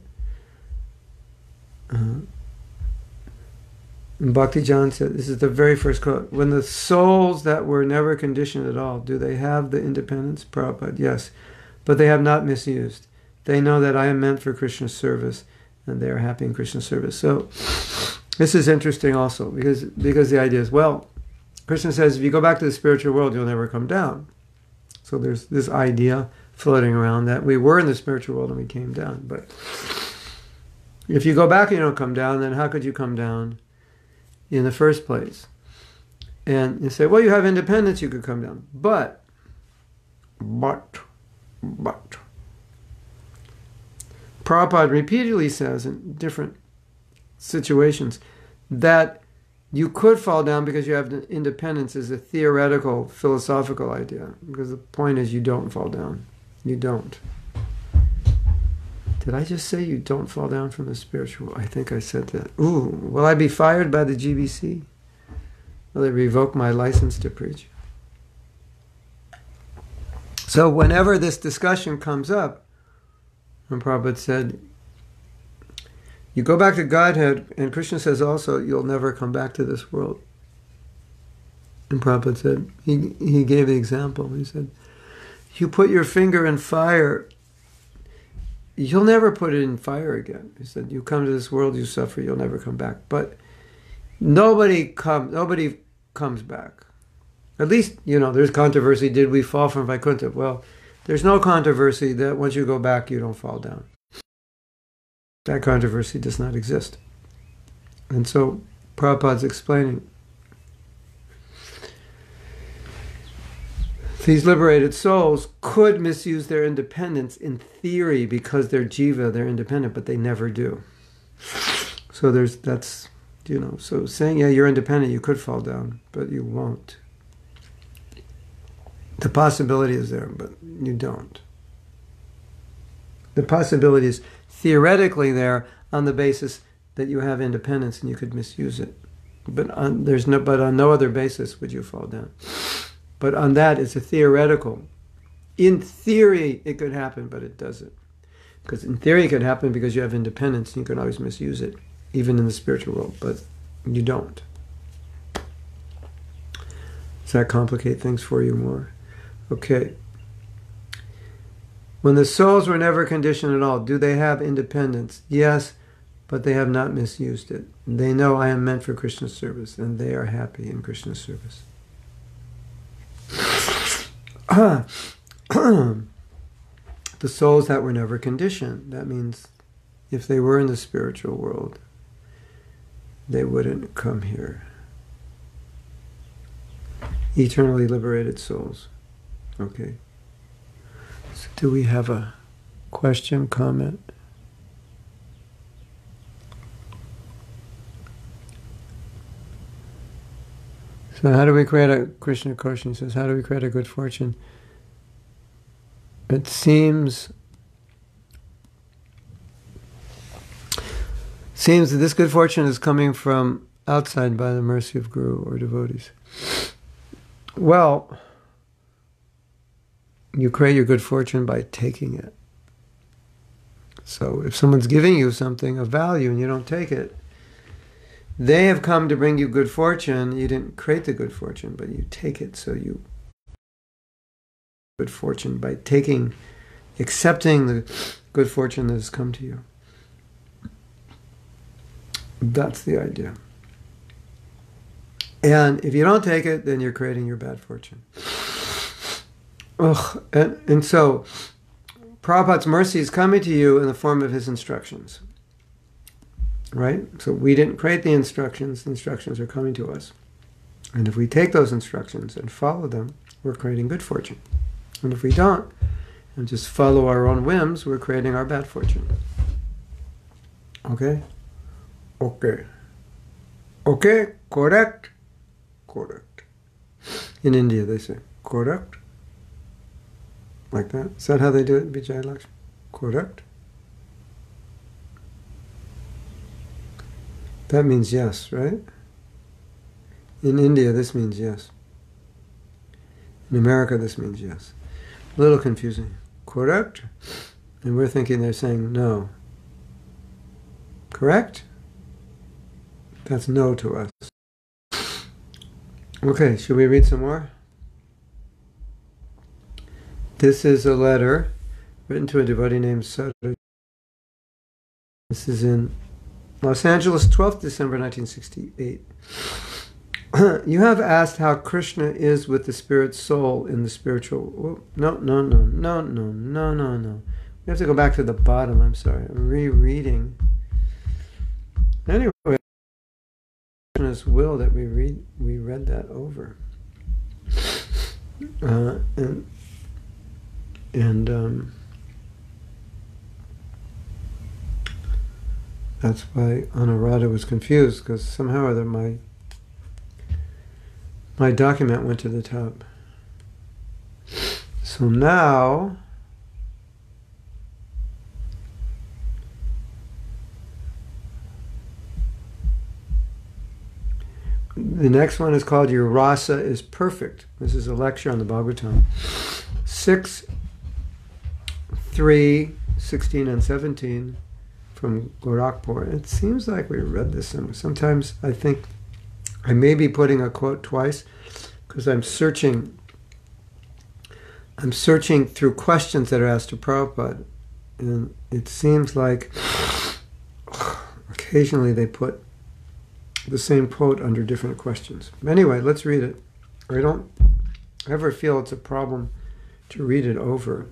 And Bhakti Jana said, this is the very first quote, when the souls that were never conditioned at all, do they have the independence? Prabhupada, yes, but they have not misused. They know that I am meant for Krishna's service, and they are happy in Krishna's service. So this is interesting also, because the idea is, well, Krishna says, if you go back to the spiritual world, you'll never come down. So there's this idea floating around that we were in the spiritual world and we came down. But if you go back and you don't come down, then how could you come down in the first place? And you say, well, you have independence, you could come down. But, Prabhupada repeatedly says in different situations that you could fall down because you have independence is a theoretical, philosophical idea. Because the point is you don't fall down. You don't. Did I just say you don't fall down from the spiritual? I think I said that. Ooh, will I be fired by the GBC? Will they revoke my license to preach? So whenever this discussion comes up, and Prabhupada said, you go back to Godhead, and Krishna says also, you'll never come back to this world. And Prabhupada said, he gave the example. He said, you put your finger in fire, you'll never put it in fire again. He said, you come to this world, you suffer, you'll never come back. But nobody comes back. At least, you know, there's controversy, did we fall from Vaikuntha? Well, there's no controversy that once you go back, you don't fall down. That controversy does not exist. And so, Prabhupada's explaining, these liberated souls could misuse their independence in theory because they're jiva, they're independent, but they never do. So there's, that's, you know, so saying, yeah, you're independent, you could fall down, but you won't. The possibility is there, but you don't. The possibility is theoretically there on the basis that you have independence and you could misuse it. But on no other basis would you fall down. But on that, it's a theoretical. In theory, it could happen, but it doesn't. Because in theory, it could happen because you have independence and you can always misuse it, even in the spiritual world, but you don't. Does that complicate things for you more? Okay. When the souls were never conditioned at all, do they have independence? Yes, but they have not misused it. They know I am meant for Krishna's service, and they are happy in Krishna's service. The souls that were never conditioned, that means if they were in the spiritual world, they wouldn't come here. Eternally liberated souls. Okay. So do we have a question, comment? So how do we create a... Krishna Koshin says, how do we create a good fortune? It seems that this good fortune is coming from outside by the mercy of Guru or devotees. Well, you create your good fortune by taking it. So if someone's giving you something of value and you don't take it, they have come to bring you good fortune. You didn't create the good fortune, but you take it. So you good fortune by taking, accepting the good fortune that has come to you. That's the idea. And if you don't take it, then you're creating your bad fortune. Ugh. And so Prabhupada's mercy is coming to you in the form of his instructions. Right? So we didn't create the instructions are coming to us. And if we take those instructions and follow them, we're creating good fortune. And if we don't, and just follow our own whims, we're creating our bad fortune. Okay? Okay. Okay, correct. Correct. In India they say, correct. Like that. Is that how they do it in Vijay Lakshmi? Correct. That means yes, right? In India, this means yes. In America, this means yes. A little confusing. Correct? And we're thinking they're saying no. Correct? That's no to us. Okay, should we read some more? This is a letter written to a devotee named Sadhu. This is in Los Angeles, 12th December 1968. You have asked how Krishna is with the spirit soul in the spiritual... Oh, no. We have to go back to the bottom, I'm sorry. I'm rereading. Anyway, Krishna's will that we read that over. That's why Anuradha was confused, because somehow or other my document went to the top. So now, the next one is called Your Rasa is Perfect. This is a lecture on the Bhagavatam. 6, 3, 16, and 17 from Gorakhpur. It seems like we read this somewhere. Sometimes I think I may be putting a quote twice because I'm searching through questions that are asked to Prabhupada, and it seems like occasionally they put the same quote under different questions. Anyway, let's read it. I don't ever feel it's a problem to read it over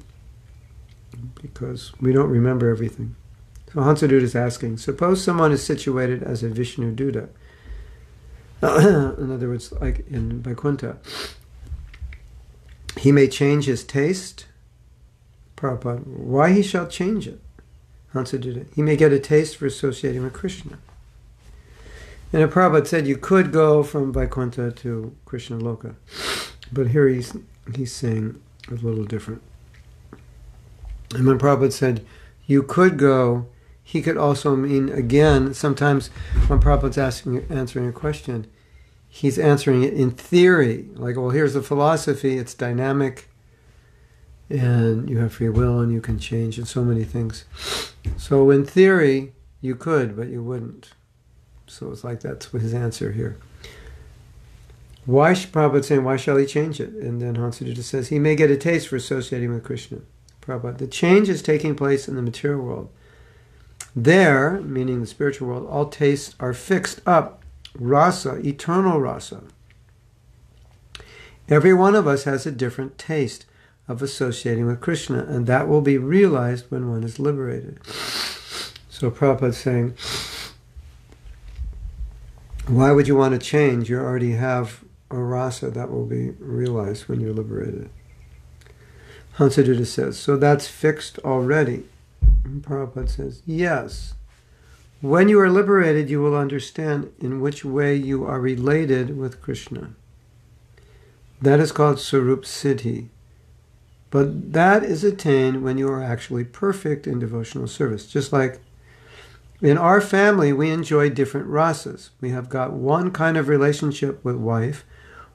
because we don't remember everything. So Hansa Dutta is asking, suppose someone is situated as a Vishnu Dutta. In other words, like in Vaikuntha, he may change his taste. Prabhupada, why he shall change it? Hansa Dutta, he may get a taste for associating with Krishna. And a Prabhupada said you could go from Vaikuntha to Krishna Loka, but here he's saying a little different. And when Prabhupada said you could go, he could also mean, again, sometimes when Prabhupada's answering a question, he's answering it in theory. Like, well, here's the philosophy, it's dynamic, and you have free will, and you can change, and so many things. So in theory, you could, but you wouldn't. So it's like that's his answer here. Why, Prabhupada's saying, why shall he change it? And then Hansa Dutta says, he may get a taste for associating with Krishna. Prabhupada, the change is taking place in the material world. There, meaning the spiritual world, all tastes are fixed up, rasa, eternal rasa. Every one of us has a different taste of associating with Krishna, and that will be realized when one is liberated. So Prabhupada's saying, why would you want to change? You already have a rasa that will be realized when you're liberated. Hansa Dutta says, so that's fixed already. And Prabhupada says, yes. When you are liberated, you will understand in which way you are related with Krishna. That is called Sarup Siddhi. But that is attained when you are actually perfect in devotional service. Just like in our family, we enjoy different rasas. We have got one kind of relationship with wife,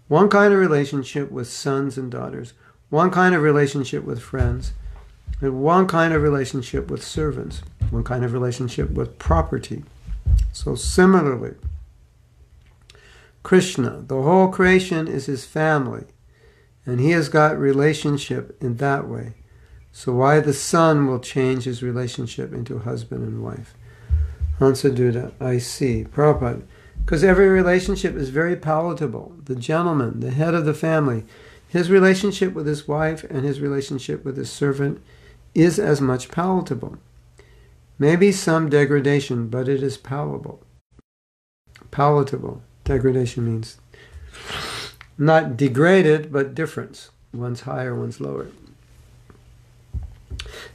one kind of relationship with sons and daughters, one kind of relationship with friends, and one kind of relationship with servants, one kind of relationship with property. So similarly, Krishna, the whole creation is his family, and he has got relationship in that way. So why the son will change his relationship into husband and wife? Hansa Dutta, I see. Prabhupada, because every relationship is very palatable. The gentleman, the head of the family, His relationship with his wife and his relationship with his servant is as much palatable. Maybe some degradation, but it is palatable. Palatable. Degradation means not degraded, but difference. One's higher, one's lower.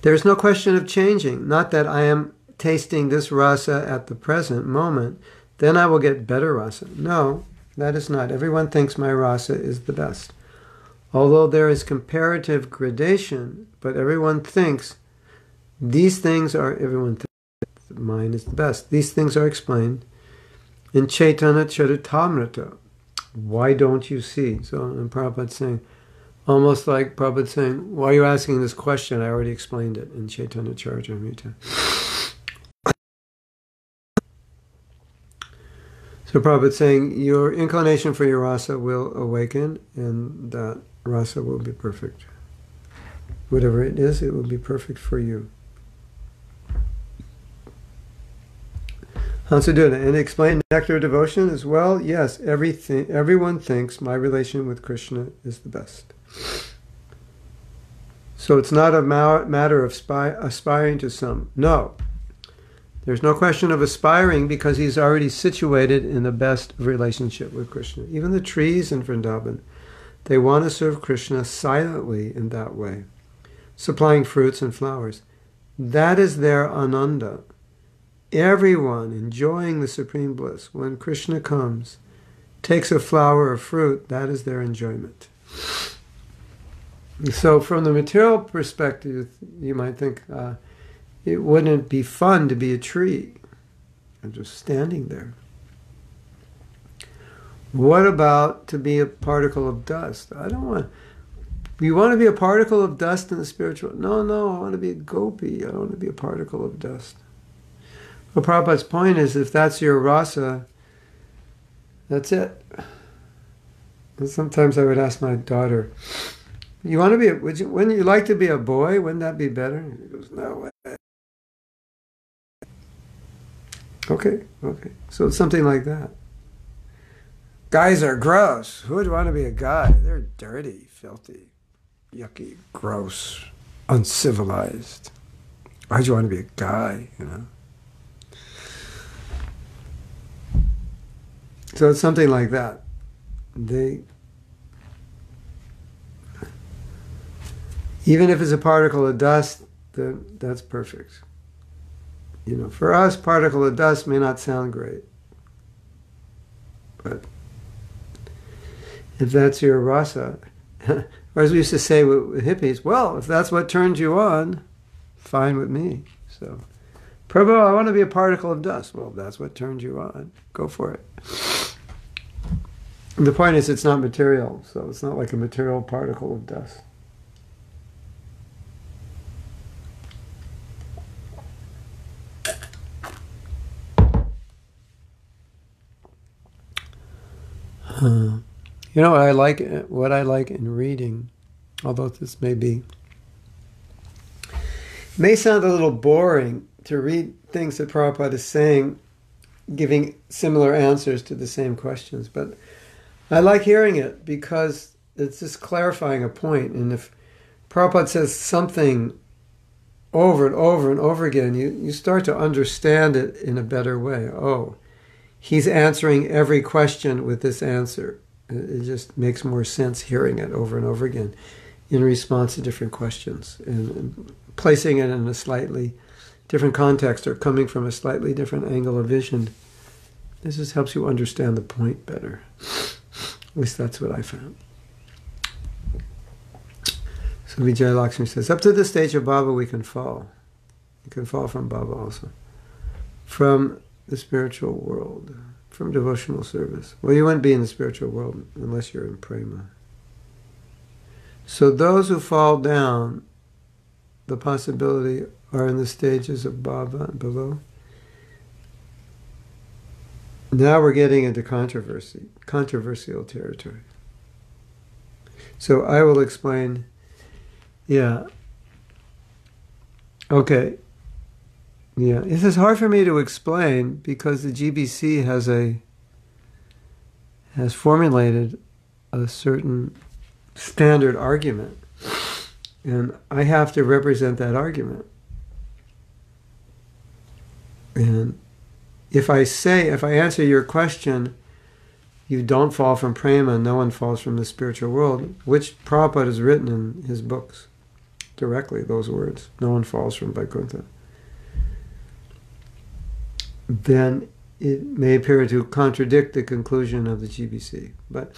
There is no question of changing. Not that I am tasting this rasa at the present moment, then I will get better rasa. No, that is not. Everyone thinks my rasa is the best. Although there is comparative gradation, but everyone thinks these things are, everyone thinks that mine is the best. These things are explained in Chaitanya Charitamrita. Why don't you see? So, and Prabhupada's saying, almost like Prabhupada saying, why are you asking this question? I already explained it in Chaitanya Charitamrita. So Prabhupada's saying, your inclination for your rasa will awaken, and that rasa will be perfect. Whatever it is, it will be perfect for you. Hansa Dutta, and explain nectar of devotion as well. Yes, everyone thinks my relation with Krishna is the best. So it's not a matter of aspiring to some. No. There's no question of aspiring because he's already situated in the best relationship with Krishna. Even the trees in Vrindavan, they want to serve Krishna silently in that way, supplying fruits and flowers. That is their ananda. Everyone enjoying the supreme bliss. When Krishna comes, takes a flower or fruit, that is their enjoyment. So from the material perspective, you might think, it wouldn't be fun to be a tree. I'm just standing there. What about to be a particle of dust? I don't want... You want to be a particle of dust in the spiritual... No, I want to be a gopi. I don't want to be a particle of dust. Well, Prabhupada's point is, if that's your rasa, that's it. And sometimes I would ask my daughter, "You want to be? Wouldn't you like to be a boy? Wouldn't that be better?" And she goes, "No way." Okay. So it's something like that. Guys are gross. Who would want to be a guy? They're dirty, filthy, yucky, gross, uncivilized. Why'd you want to be a guy? You know. So it's something like that. Even if it's a particle of dust, then that's perfect. You know, for us, particle of dust may not sound great. But if that's your rasa, or as we used to say with hippies, well, if that's what turns you on, fine with me. So, Prabhu, I want to be a particle of dust. Well, if that's what turns you on, go for it. The point is, it's not material, so it's not like a material particle of dust. You know, what I like in reading, although this may sound a little boring to read things that Prabhupada is saying, giving similar answers to the same questions, but I like hearing it because it's just clarifying a point. And if Prabhupada says something over and over and over again, you start to understand it in a better way. Oh, he's answering every question with this answer. It just makes more sense hearing it over and over again in response to different questions and placing it in a slightly different context or coming from a slightly different angle of vision. This just helps you understand the point better. At least that's what I found. So Vijay Lakshmi says, up to the stage of Bhava we can fall. You can fall from Bhava also. From the spiritual world. From devotional service. Well, you wouldn't be in the spiritual world unless you're in Prema. So those who fall down, the possibility are in the stages of Bhava and below. Now we're getting into controversial territory. So I will explain, This is hard for me to explain because the GBC has formulated a certain standard argument, and I have to represent that argument. And if I answer your question, you don't fall from prema, no one falls from the spiritual world, which Prabhupada has written in his books directly, those words, no one falls from Vaikuntha, then it may appear to contradict the conclusion of the GBC. But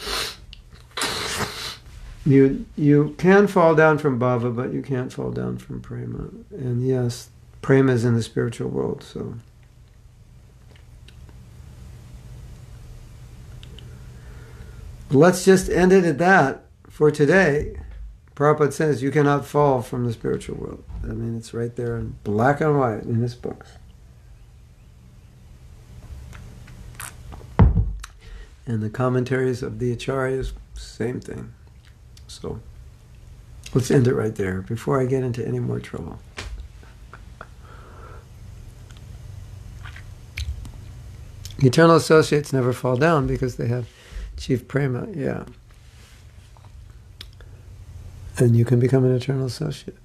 you can fall down from Bhava, but you can't fall down from Prema. And yes, Prema is in the spiritual world, so... Let's just end it at that for today. Prabhupada says you cannot fall from the spiritual world. I mean, it's right there in black and white in his books. And the commentaries of the Acharyas, same thing. So, let's end it right there before I get into any more trouble. Eternal associates never fall down because they have Chief Prema, yeah. And you can become an eternal associate.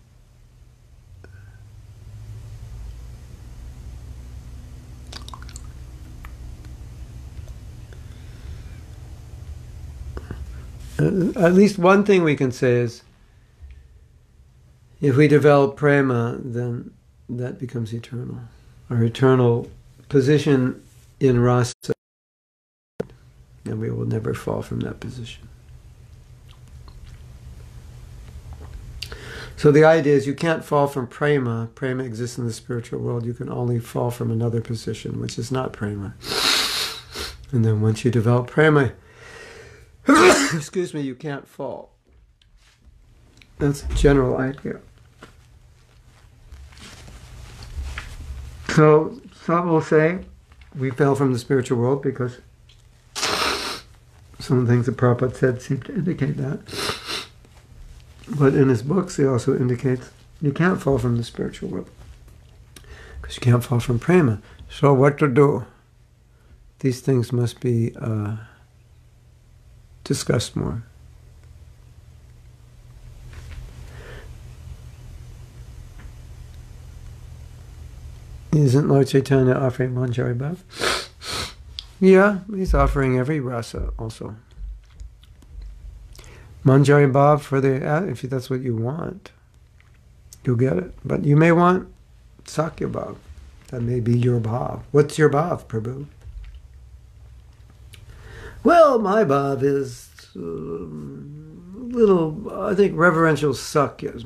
At least one thing we can say is, if we develop prema, then that becomes eternal. Our eternal position in rasa, and we will never fall from that position. So the idea is you can't fall from prema. Prema exists in the spiritual world. You can only fall from another position, which is not prema. And then once you develop prema, excuse me, you can't fall. That's a general idea. So some will say we fell from the spiritual world because some of the things that Prabhupada said seem to indicate that. But in his books he also indicates you can't fall from the spiritual world because you can't fall from prema. So what to do? These things must be discuss more. Isn't Lord Chaitanya offering Manjari Bhav? Yeah, he's offering every rasa also. Manjari Bhav for the, if that's what you want, you'll get it. But you may want Sakya Bhav. That may be your Bhav. What's your Bhav, Prabhu? Well, my Bhav is I think reverential Sakya is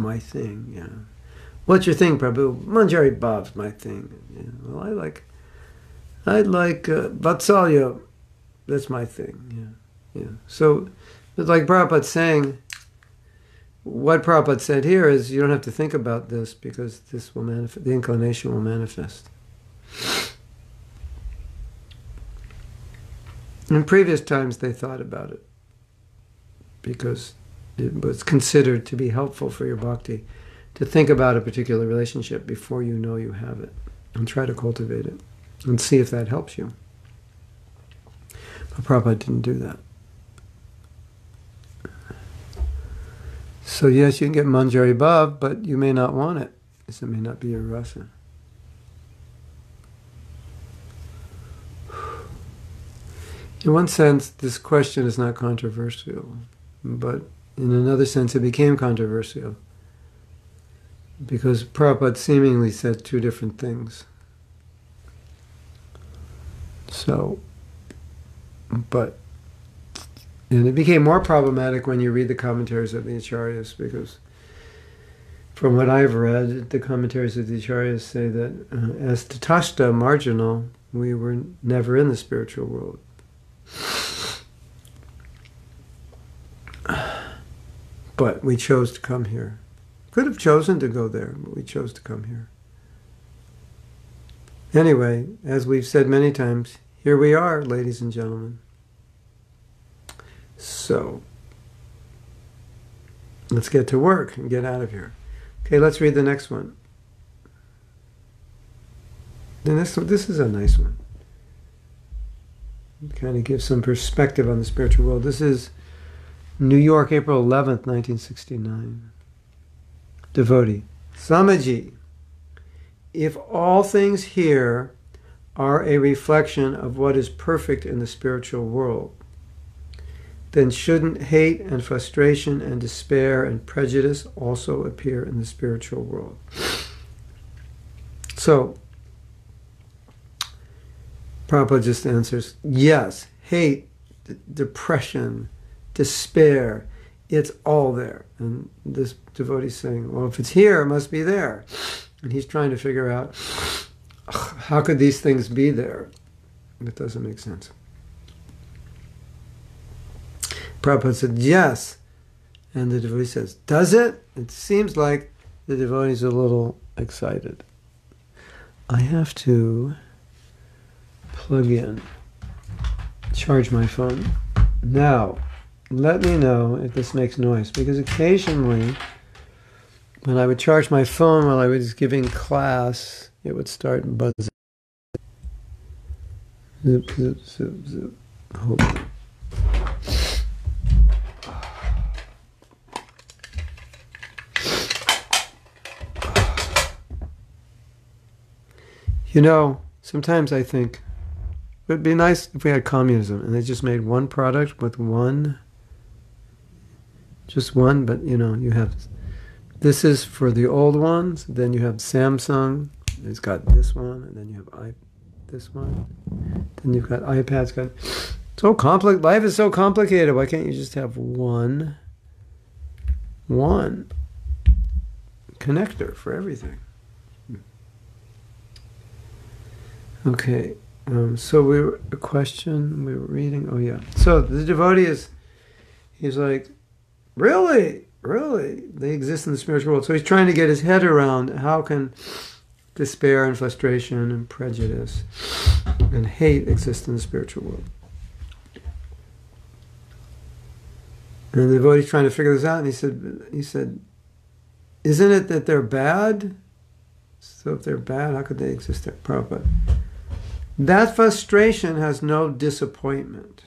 my thing, yeah. What's your thing, Prabhu? Manjari Bhav's my thing. Yeah. Well, I'd like Vatsalya, that's my thing, yeah. So, it's like Prabhupada's saying, what Prabhupada said here is you don't have to think about this because this will manifest, the inclination will manifest. In previous times, they thought about it because it was considered to be helpful for your bhakti to think about a particular relationship before you know you have it and try to cultivate it and see if that helps you. But Prabhupada didn't do that. So yes, you can get Manjari Bhav, but you may not want it because it may not be your rasa. In one sense, this question is not controversial, but in another sense, it became controversial because Prabhupada seemingly said two different things. So, and it became more problematic when you read the commentaries of the Acharyas because from what I've read, the commentaries of the Acharyas say that as tatashta, marginal, we were never in the spiritual world. But we chose to come here. Could have chosen to go there, but we chose to come here. Anyway, as we've said many times, here we are, ladies and gentlemen. So, let's get to work and get out of here. Okay, let's read the next one. The next one, this is a nice one. Kind of give some perspective on the spiritual world. This is New York, April 11th, 1969. Devotee. Samaji. If all things here are a reflection of what is perfect in the spiritual world, then shouldn't hate and frustration and despair and prejudice also appear in the spiritual world? So, Prabhupada just answers, yes, hate, depression, despair, it's all there. And this devotee is saying, well, if it's here, it must be there. And he's trying to figure out, how could these things be there? It doesn't make sense. Prabhupada said, yes. And the devotee says, does it? It seems like the devotee's a little excited. I have to plug in, charge my phone. Now, let me know if this makes noise, because occasionally, when I would charge my phone while I was giving class, it would start buzzing. Zip, zip, zip, zip. Hold on. You know, sometimes I think it would be nice if we had communism and they just made one product with one, just one, but you know, you have... This is for the old ones, then you have Samsung, it's got this one, and then you have this one, then you've got iPads, so complicated, life is so complicated, why can't you just have one connector for everything? Okay, so we were reading, oh yeah, so the devotee is, he's like, really, they exist in the spiritual world. So he's trying to get his head around how can despair and frustration and prejudice and hate exist in the spiritual world. And the devotee's trying to figure this out, and he said, isn't it that they're bad? So if they're bad, how could they exist there? Prabhupada. That frustration has no disappointment.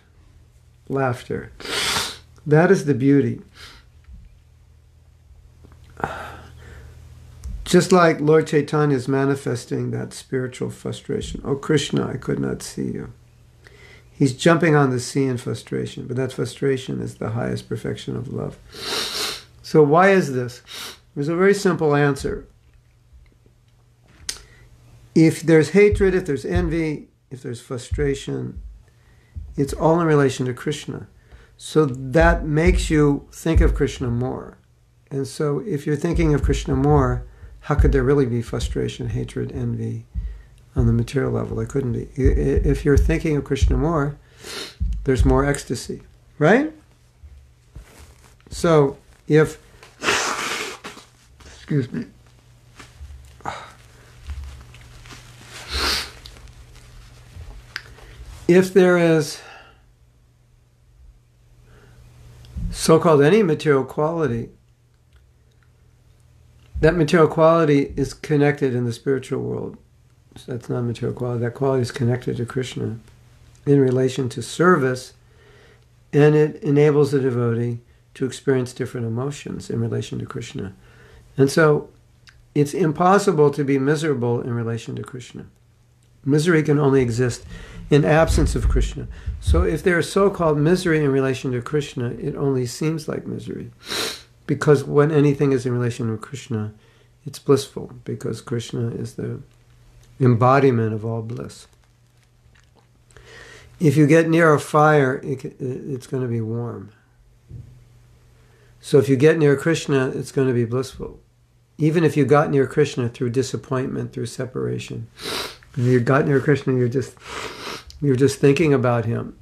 Laughter. That is the beauty. Just like Lord Chaitanya is manifesting that spiritual frustration. Oh Krishna, I could not see you. He's jumping on the sea in frustration, but that frustration is the highest perfection of love. So why is this? There's a very simple answer. If there's hatred, if there's envy, if there's frustration, it's all in relation to Krishna. So that makes you think of Krishna more. And so if you're thinking of Krishna more, how could there really be frustration, hatred, envy on the material level? There couldn't be. If you're thinking of Krishna more, there's more ecstasy, right? So if, excuse me, if there is so-called any material quality, that material quality is connected in the spiritual world. So that's not material quality. That quality is connected to Krishna in relation to service, and it enables the devotee to experience different emotions in relation to Krishna. And so it's impossible to be miserable in relation to Krishna. Misery can only exist in absence of Krishna. So if there is so-called misery in relation to Krishna, it only seems like misery. Because when anything is in relation with Krishna, it's blissful, because Krishna is the embodiment of all bliss. If you get near a fire, it's going to be warm. So if you get near Krishna, it's going to be blissful. Even if you got near Krishna through disappointment, through separation, if you got near Krishna, you're just thinking about him.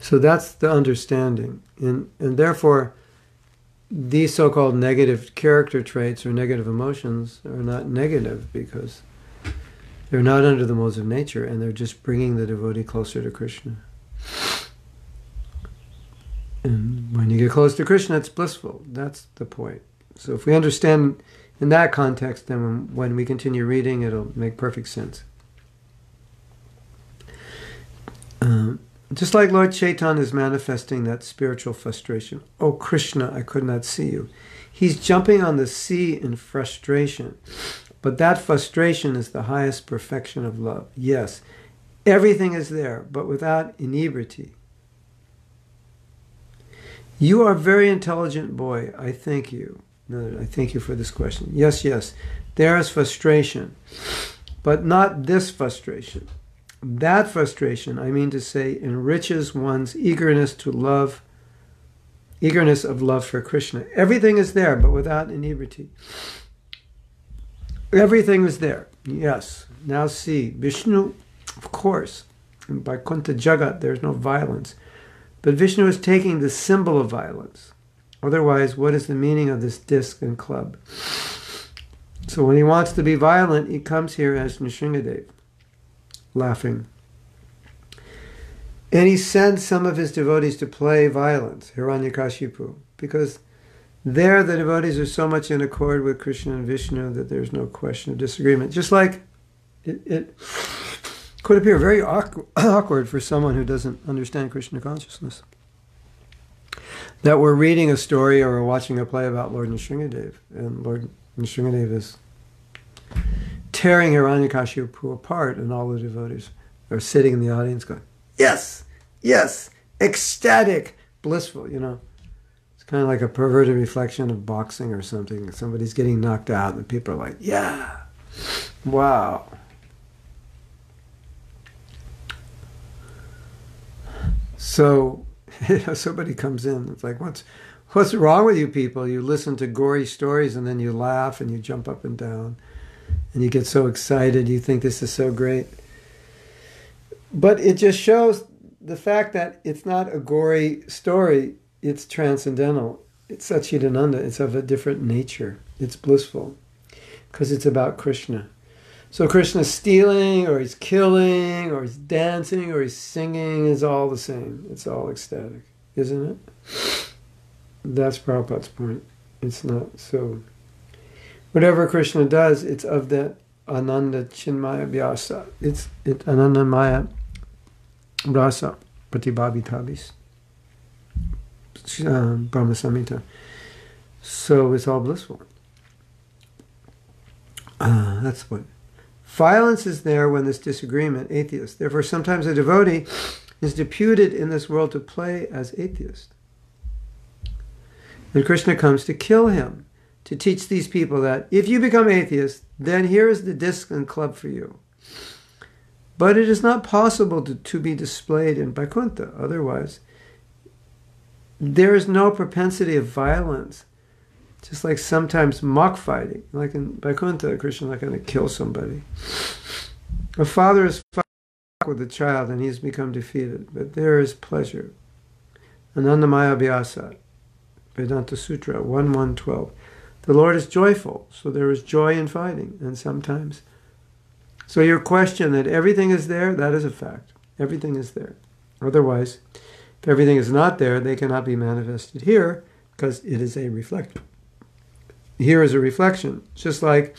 So that's the understanding, and therefore these so-called negative character traits or negative emotions are not negative, because they're not under the modes of nature, and they're just bringing the devotee closer to Krishna. And when you get close to Krishna, it's blissful. That's the point. So if we understand in that context, then when we continue reading, it'll make perfect sense. Just like Lord Chaitanya is manifesting that spiritual frustration. Oh Krishna, I could not see you. He's jumping on the sea in frustration. But that frustration is the highest perfection of love. Yes, everything is there, but without inebriety. You are a very intelligent boy. I thank you. No, I thank you for this question. Yes, yes, there is frustration, but not this frustration. That frustration, I mean to say, enriches one's eagerness to love, eagerness of love for Krishna. Everything is there, but without inebriety. Everything is there. Yes. Now see, Vishnu, of course, in Vaikuntha Jagat, there's no violence. But Vishnu is taking the symbol of violence. Otherwise, what is the meaning of this disc and club? So when he wants to be violent, he comes here as Nrisingadev, laughing. And he sends some of his devotees to play violence, Hiranyakashipu, because there the devotees are so much in accord with Krishna and Vishnu that there's no question of disagreement. Just like it could appear very awkward for someone who doesn't understand Krishna consciousness, that we're reading a story or we're watching a play about Lord Nrisingadev, and Lord Nrisingadev is tearing Hiranyakashipu apart, and all the devotees are sitting in the audience going, yes, yes, ecstatic, blissful, you know. It's kind of like a perverted reflection of boxing or something. Somebody's getting knocked out and people are like, yeah, wow. So, you know, somebody comes in, it's like, what's wrong with you people? You listen to gory stories and then you laugh and you jump up and down. And you get so excited, you think this is so great. But it just shows the fact that it's not a gory story, it's transcendental. It's Satchidananda, it's of a different nature. It's blissful, because it's about Krishna. So Krishna's stealing, or he's killing, or he's dancing, or he's singing, is all the same. It's all ecstatic, isn't it? That's Prabhupada's point. It's not so... Whatever Krishna does, it's of that Ananda Chinmaya Vyasa. It's Ananda Maya Vyasa Pratibhavitabhis Brahma Samhita. So it's all blissful. That's what. Violence is there when this disagreement, atheist. Therefore, sometimes a devotee is deputed in this world to play as atheist. And Krishna comes to kill him, to teach these people that if you become atheist, then here is the disc and club for you. But it is not possible to be displayed in Vaikuntha. Otherwise, there is no propensity of violence. Just like sometimes mock fighting. Like in Vaikuntha, Krishna is not going to kill somebody. A father is fighting with a child and he has become defeated. But there is pleasure. Anandamaya Vyasa, Vedanta Sutra 1.1.12. The Lord is joyful, so there is joy in fighting, and sometimes. So your question that everything is there, that is a fact. Everything is there. Otherwise, if everything is not there, they cannot be manifested here, because it is a reflection. Here is a reflection. Just like,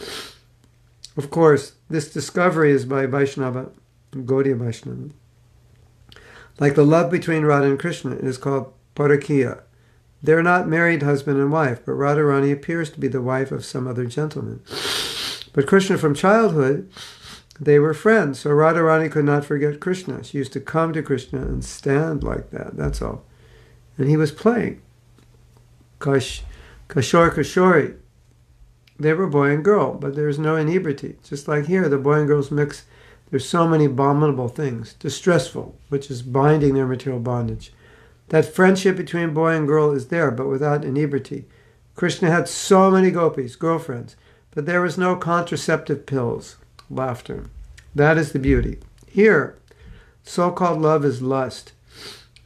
of course, this discovery is by Vaishnava, Gaudiya Vaishnava. Like the love between Radha and Krishna, it is called Parakiya. They're not married husband and wife, but Radharani appears to be the wife of some other gentleman. But Krishna from childhood, they were friends, so Radharani could not forget Krishna. She used to come to Krishna and stand like that, that's all. And he was playing. Kashor Kashori, they were boy and girl, but there's no inebriety. Just like here, the boy and girls mix. There's so many abominable things. Distressful, which is binding their material bondage. That friendship between boy and girl is there, but without inebriety. Krishna had so many gopis, girlfriends, but there was no contraceptive pills. Laughter. That is the beauty. Here, so-called love is lust.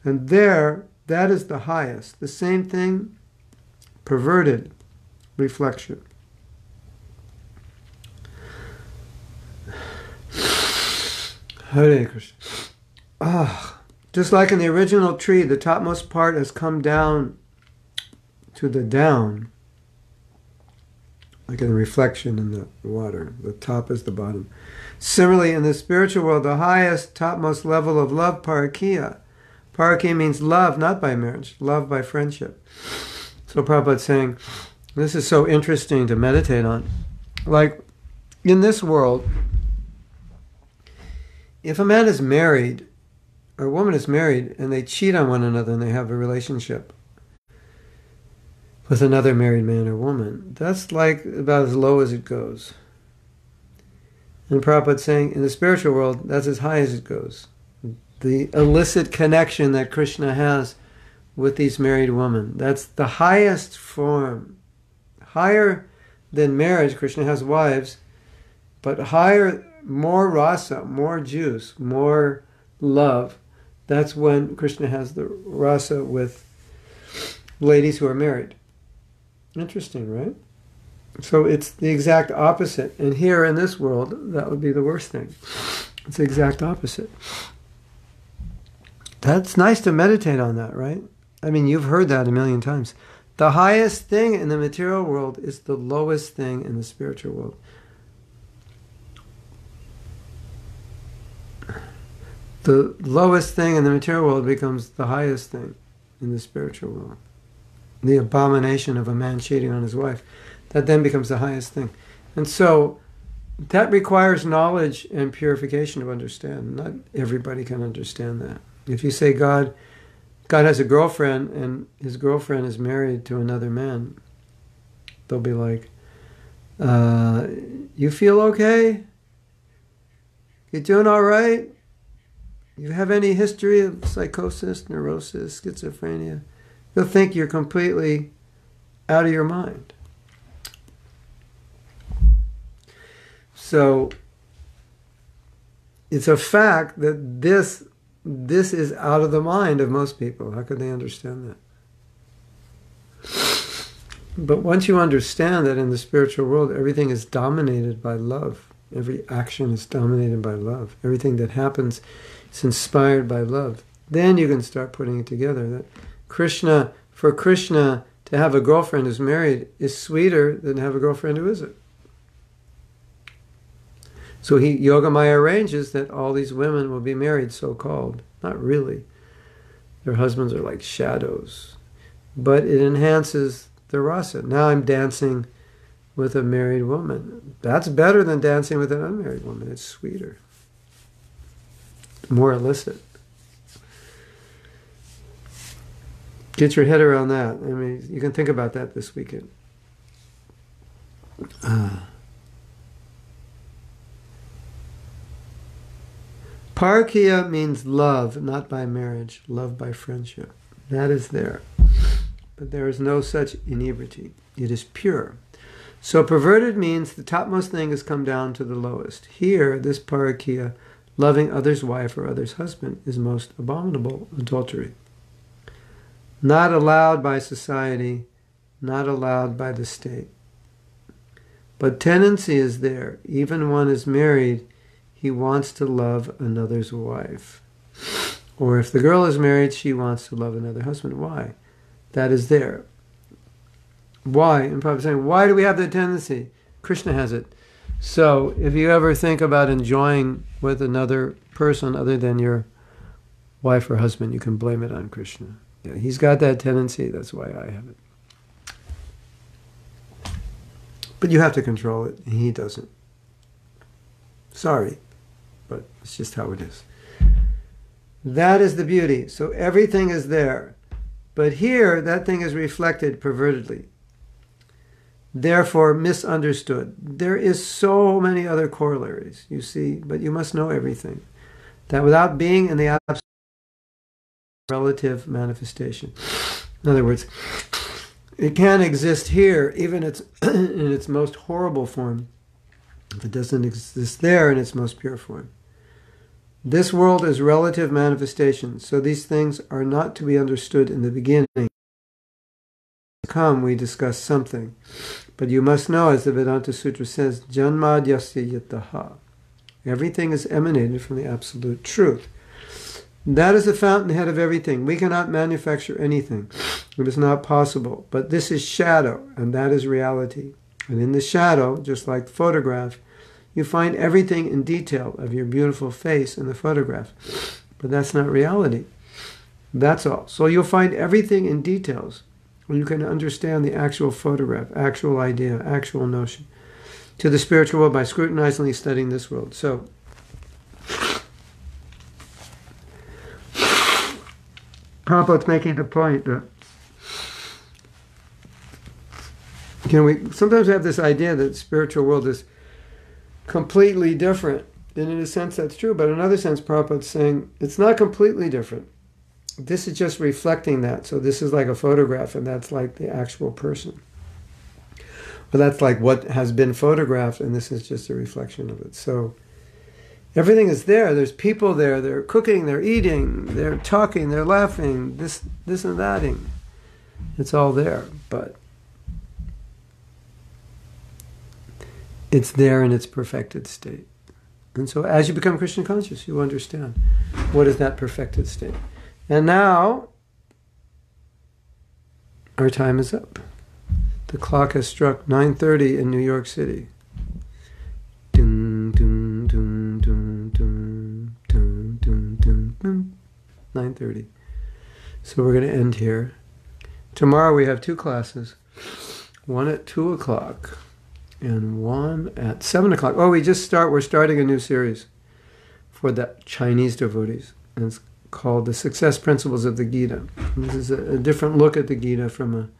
And there, that is the highest. The same thing, perverted reflection. Hare Krishna. Ah. Just like in the original tree, the topmost part has come down to the down, like in the reflection in the water. The top is the bottom. Similarly, in the spiritual world, the highest, topmost level of love, Parakiya, Parakiya means love, not by marriage, love by friendship. So Prabhupada's saying, this is so interesting to meditate on. Like, in this world, if a man is married, or a woman is married, and they cheat on one another and they have a relationship with another married man or woman, that's like about as low as it goes. And Prabhupada's saying, in the spiritual world, that's as high as it goes. The illicit connection that Krishna has with these married women, that's the highest form. Higher than marriage, Krishna has wives, but higher, more rasa, more juice, more love, that's when Krishna has the rasa with ladies who are married. Interesting, right? So it's the exact opposite. And here in this world, that would be the worst thing. It's the exact opposite. That's nice to meditate on that, right? I mean, you've heard that a million times. The highest thing in the material world is the lowest thing in the spiritual world. The lowest thing in the material world becomes the highest thing in the spiritual world. The abomination of a man cheating on his wife, that then becomes the highest thing. And so that requires knowledge and purification to understand. Not everybody can understand that. If you say God has a girlfriend and his girlfriend is married to another man, they'll be like, you feel okay? You doing all right? You have any history of psychosis, neurosis, schizophrenia? They'll think you're completely out of your mind. So it's a fact that this is out of the mind of most people. How could they understand that? But once you understand that in the spiritual world, everything is dominated by love. Every action is dominated by love. Everything that happens is inspired by love. Then you can start putting it together. That Krishna, for Krishna to have a girlfriend who's married is sweeter than to have a girlfriend who isn't. So Yogamaya arranges that all these women will be married, so-called. Not really. Their husbands are like shadows. But it enhances the rasa. Now I'm dancing with a married woman. That's better than dancing with an unmarried woman. It's sweeter. More illicit. Get your head around that. I mean, you can think about that this weekend. Parakiya means love, not by marriage, love by friendship. That is there. But there is no such inebriety. It is pure. So perverted means the topmost thing has come down to the lowest. Here, this parakiya, loving others' wife or others' husband, is most abominable adultery. Not allowed by society, not allowed by the state. But tendency is there. Even one is married, he wants to love another's wife. Or if the girl is married, she wants to love another husband. Why? That is there. Why? And Prabhupada is saying, why do we have that tendency? Krishna has it. So if you ever think about enjoying with another person other than your wife or husband, you can blame it on Krishna. Yeah, he's got that tendency, that's why I have it. But you have to control it, and he doesn't. Sorry. But it's just how it is. That is the beauty. So everything is there. But here, that thing is reflected pervertedly. Therefore, misunderstood. There is so many other corollaries, you see, but you must know everything. That without being in the absolute relative manifestation. In other words, it can exist here, even in its most horrible form, if it doesn't exist there in its most pure form. This world is relative manifestation, so these things are not to be understood in the beginning. Come, we discuss something. But you must know, as the Vedanta Sutra says, janmad yasya yataha. Everything is emanated from the absolute truth. That is the fountainhead of everything. We cannot manufacture anything. It is not possible. But this is shadow, and that is reality. And in the shadow, just like the photograph, you find everything in detail of your beautiful face in the photograph. But that's not reality. That's all. So you'll find everything in details when you can understand the actual photograph, actual idea, actual notion, to the spiritual world by scrutinizingly studying this world. So, Prabhupada's making the point that we sometimes have this idea that the spiritual world is completely different. And in a sense that's true, but in another sense Prabhupada's saying it's not completely different. This is just reflecting that. So this is like a photograph, and that's like the actual person. But that's like what has been photographed, and this is just a reflection of it. So everything is there. There's people there. They're cooking, they're eating, they're talking, they're laughing, this and that-ing. It's all there, but it's there in its perfected state. And so as you become Krishna conscious, you understand what is that perfected state. And now, our time is up. The clock has struck 9:30 in New York City. Dun, dun, dun, dun, dun, dun, dun, dun, dun. 9:30. So we're going to end here. Tomorrow we have two classes. One at 2 o'clock and one at 7 o'clock. Oh, we're starting a new series for the Chinese devotees. And it's called The Success Principles of the Gita. And this is a different look at the Gita from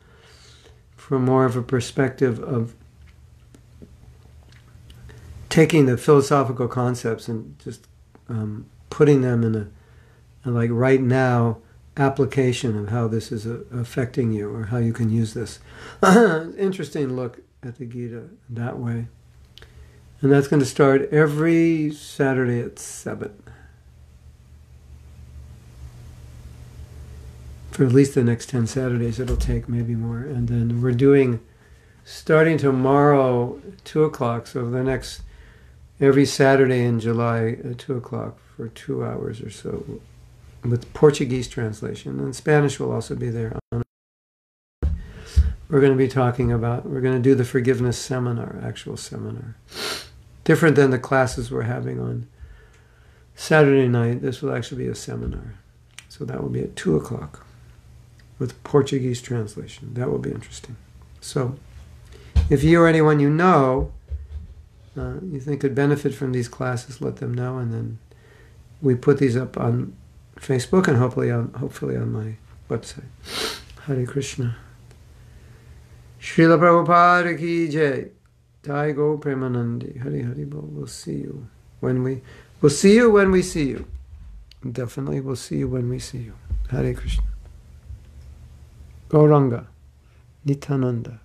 more of a perspective of taking the philosophical concepts and just putting them in a like right now application of how this is affecting you or how you can use this. Interesting look at the Gita that way. And that's going to start every Saturday at 7. For at least the next 10 Saturdays, it'll take, maybe more. And then we're doing, starting tomorrow, 2 o'clock, so the next, every Saturday in July at 2 o'clock for 2 hours or so, with Portuguese translation. And Spanish will also be there. We're going to be talking about, we're going to do the forgiveness seminar, actual seminar. Different than the classes we're having on Saturday night, this will actually be a seminar. So that will be at 2 o'clock. With Portuguese translation. That will be interesting. So, if you or anyone you know, you think could benefit from these classes, let them know, and then we put these up on Facebook and hopefully on my website. Hare Krishna. Srila Prabhupada ki Jai. Jai Go Premanandi. Hare Hare Bol. We'll see you when we see you. Definitely we'll see you when we see you. Hare Krishna. Gauranga, Nityananda.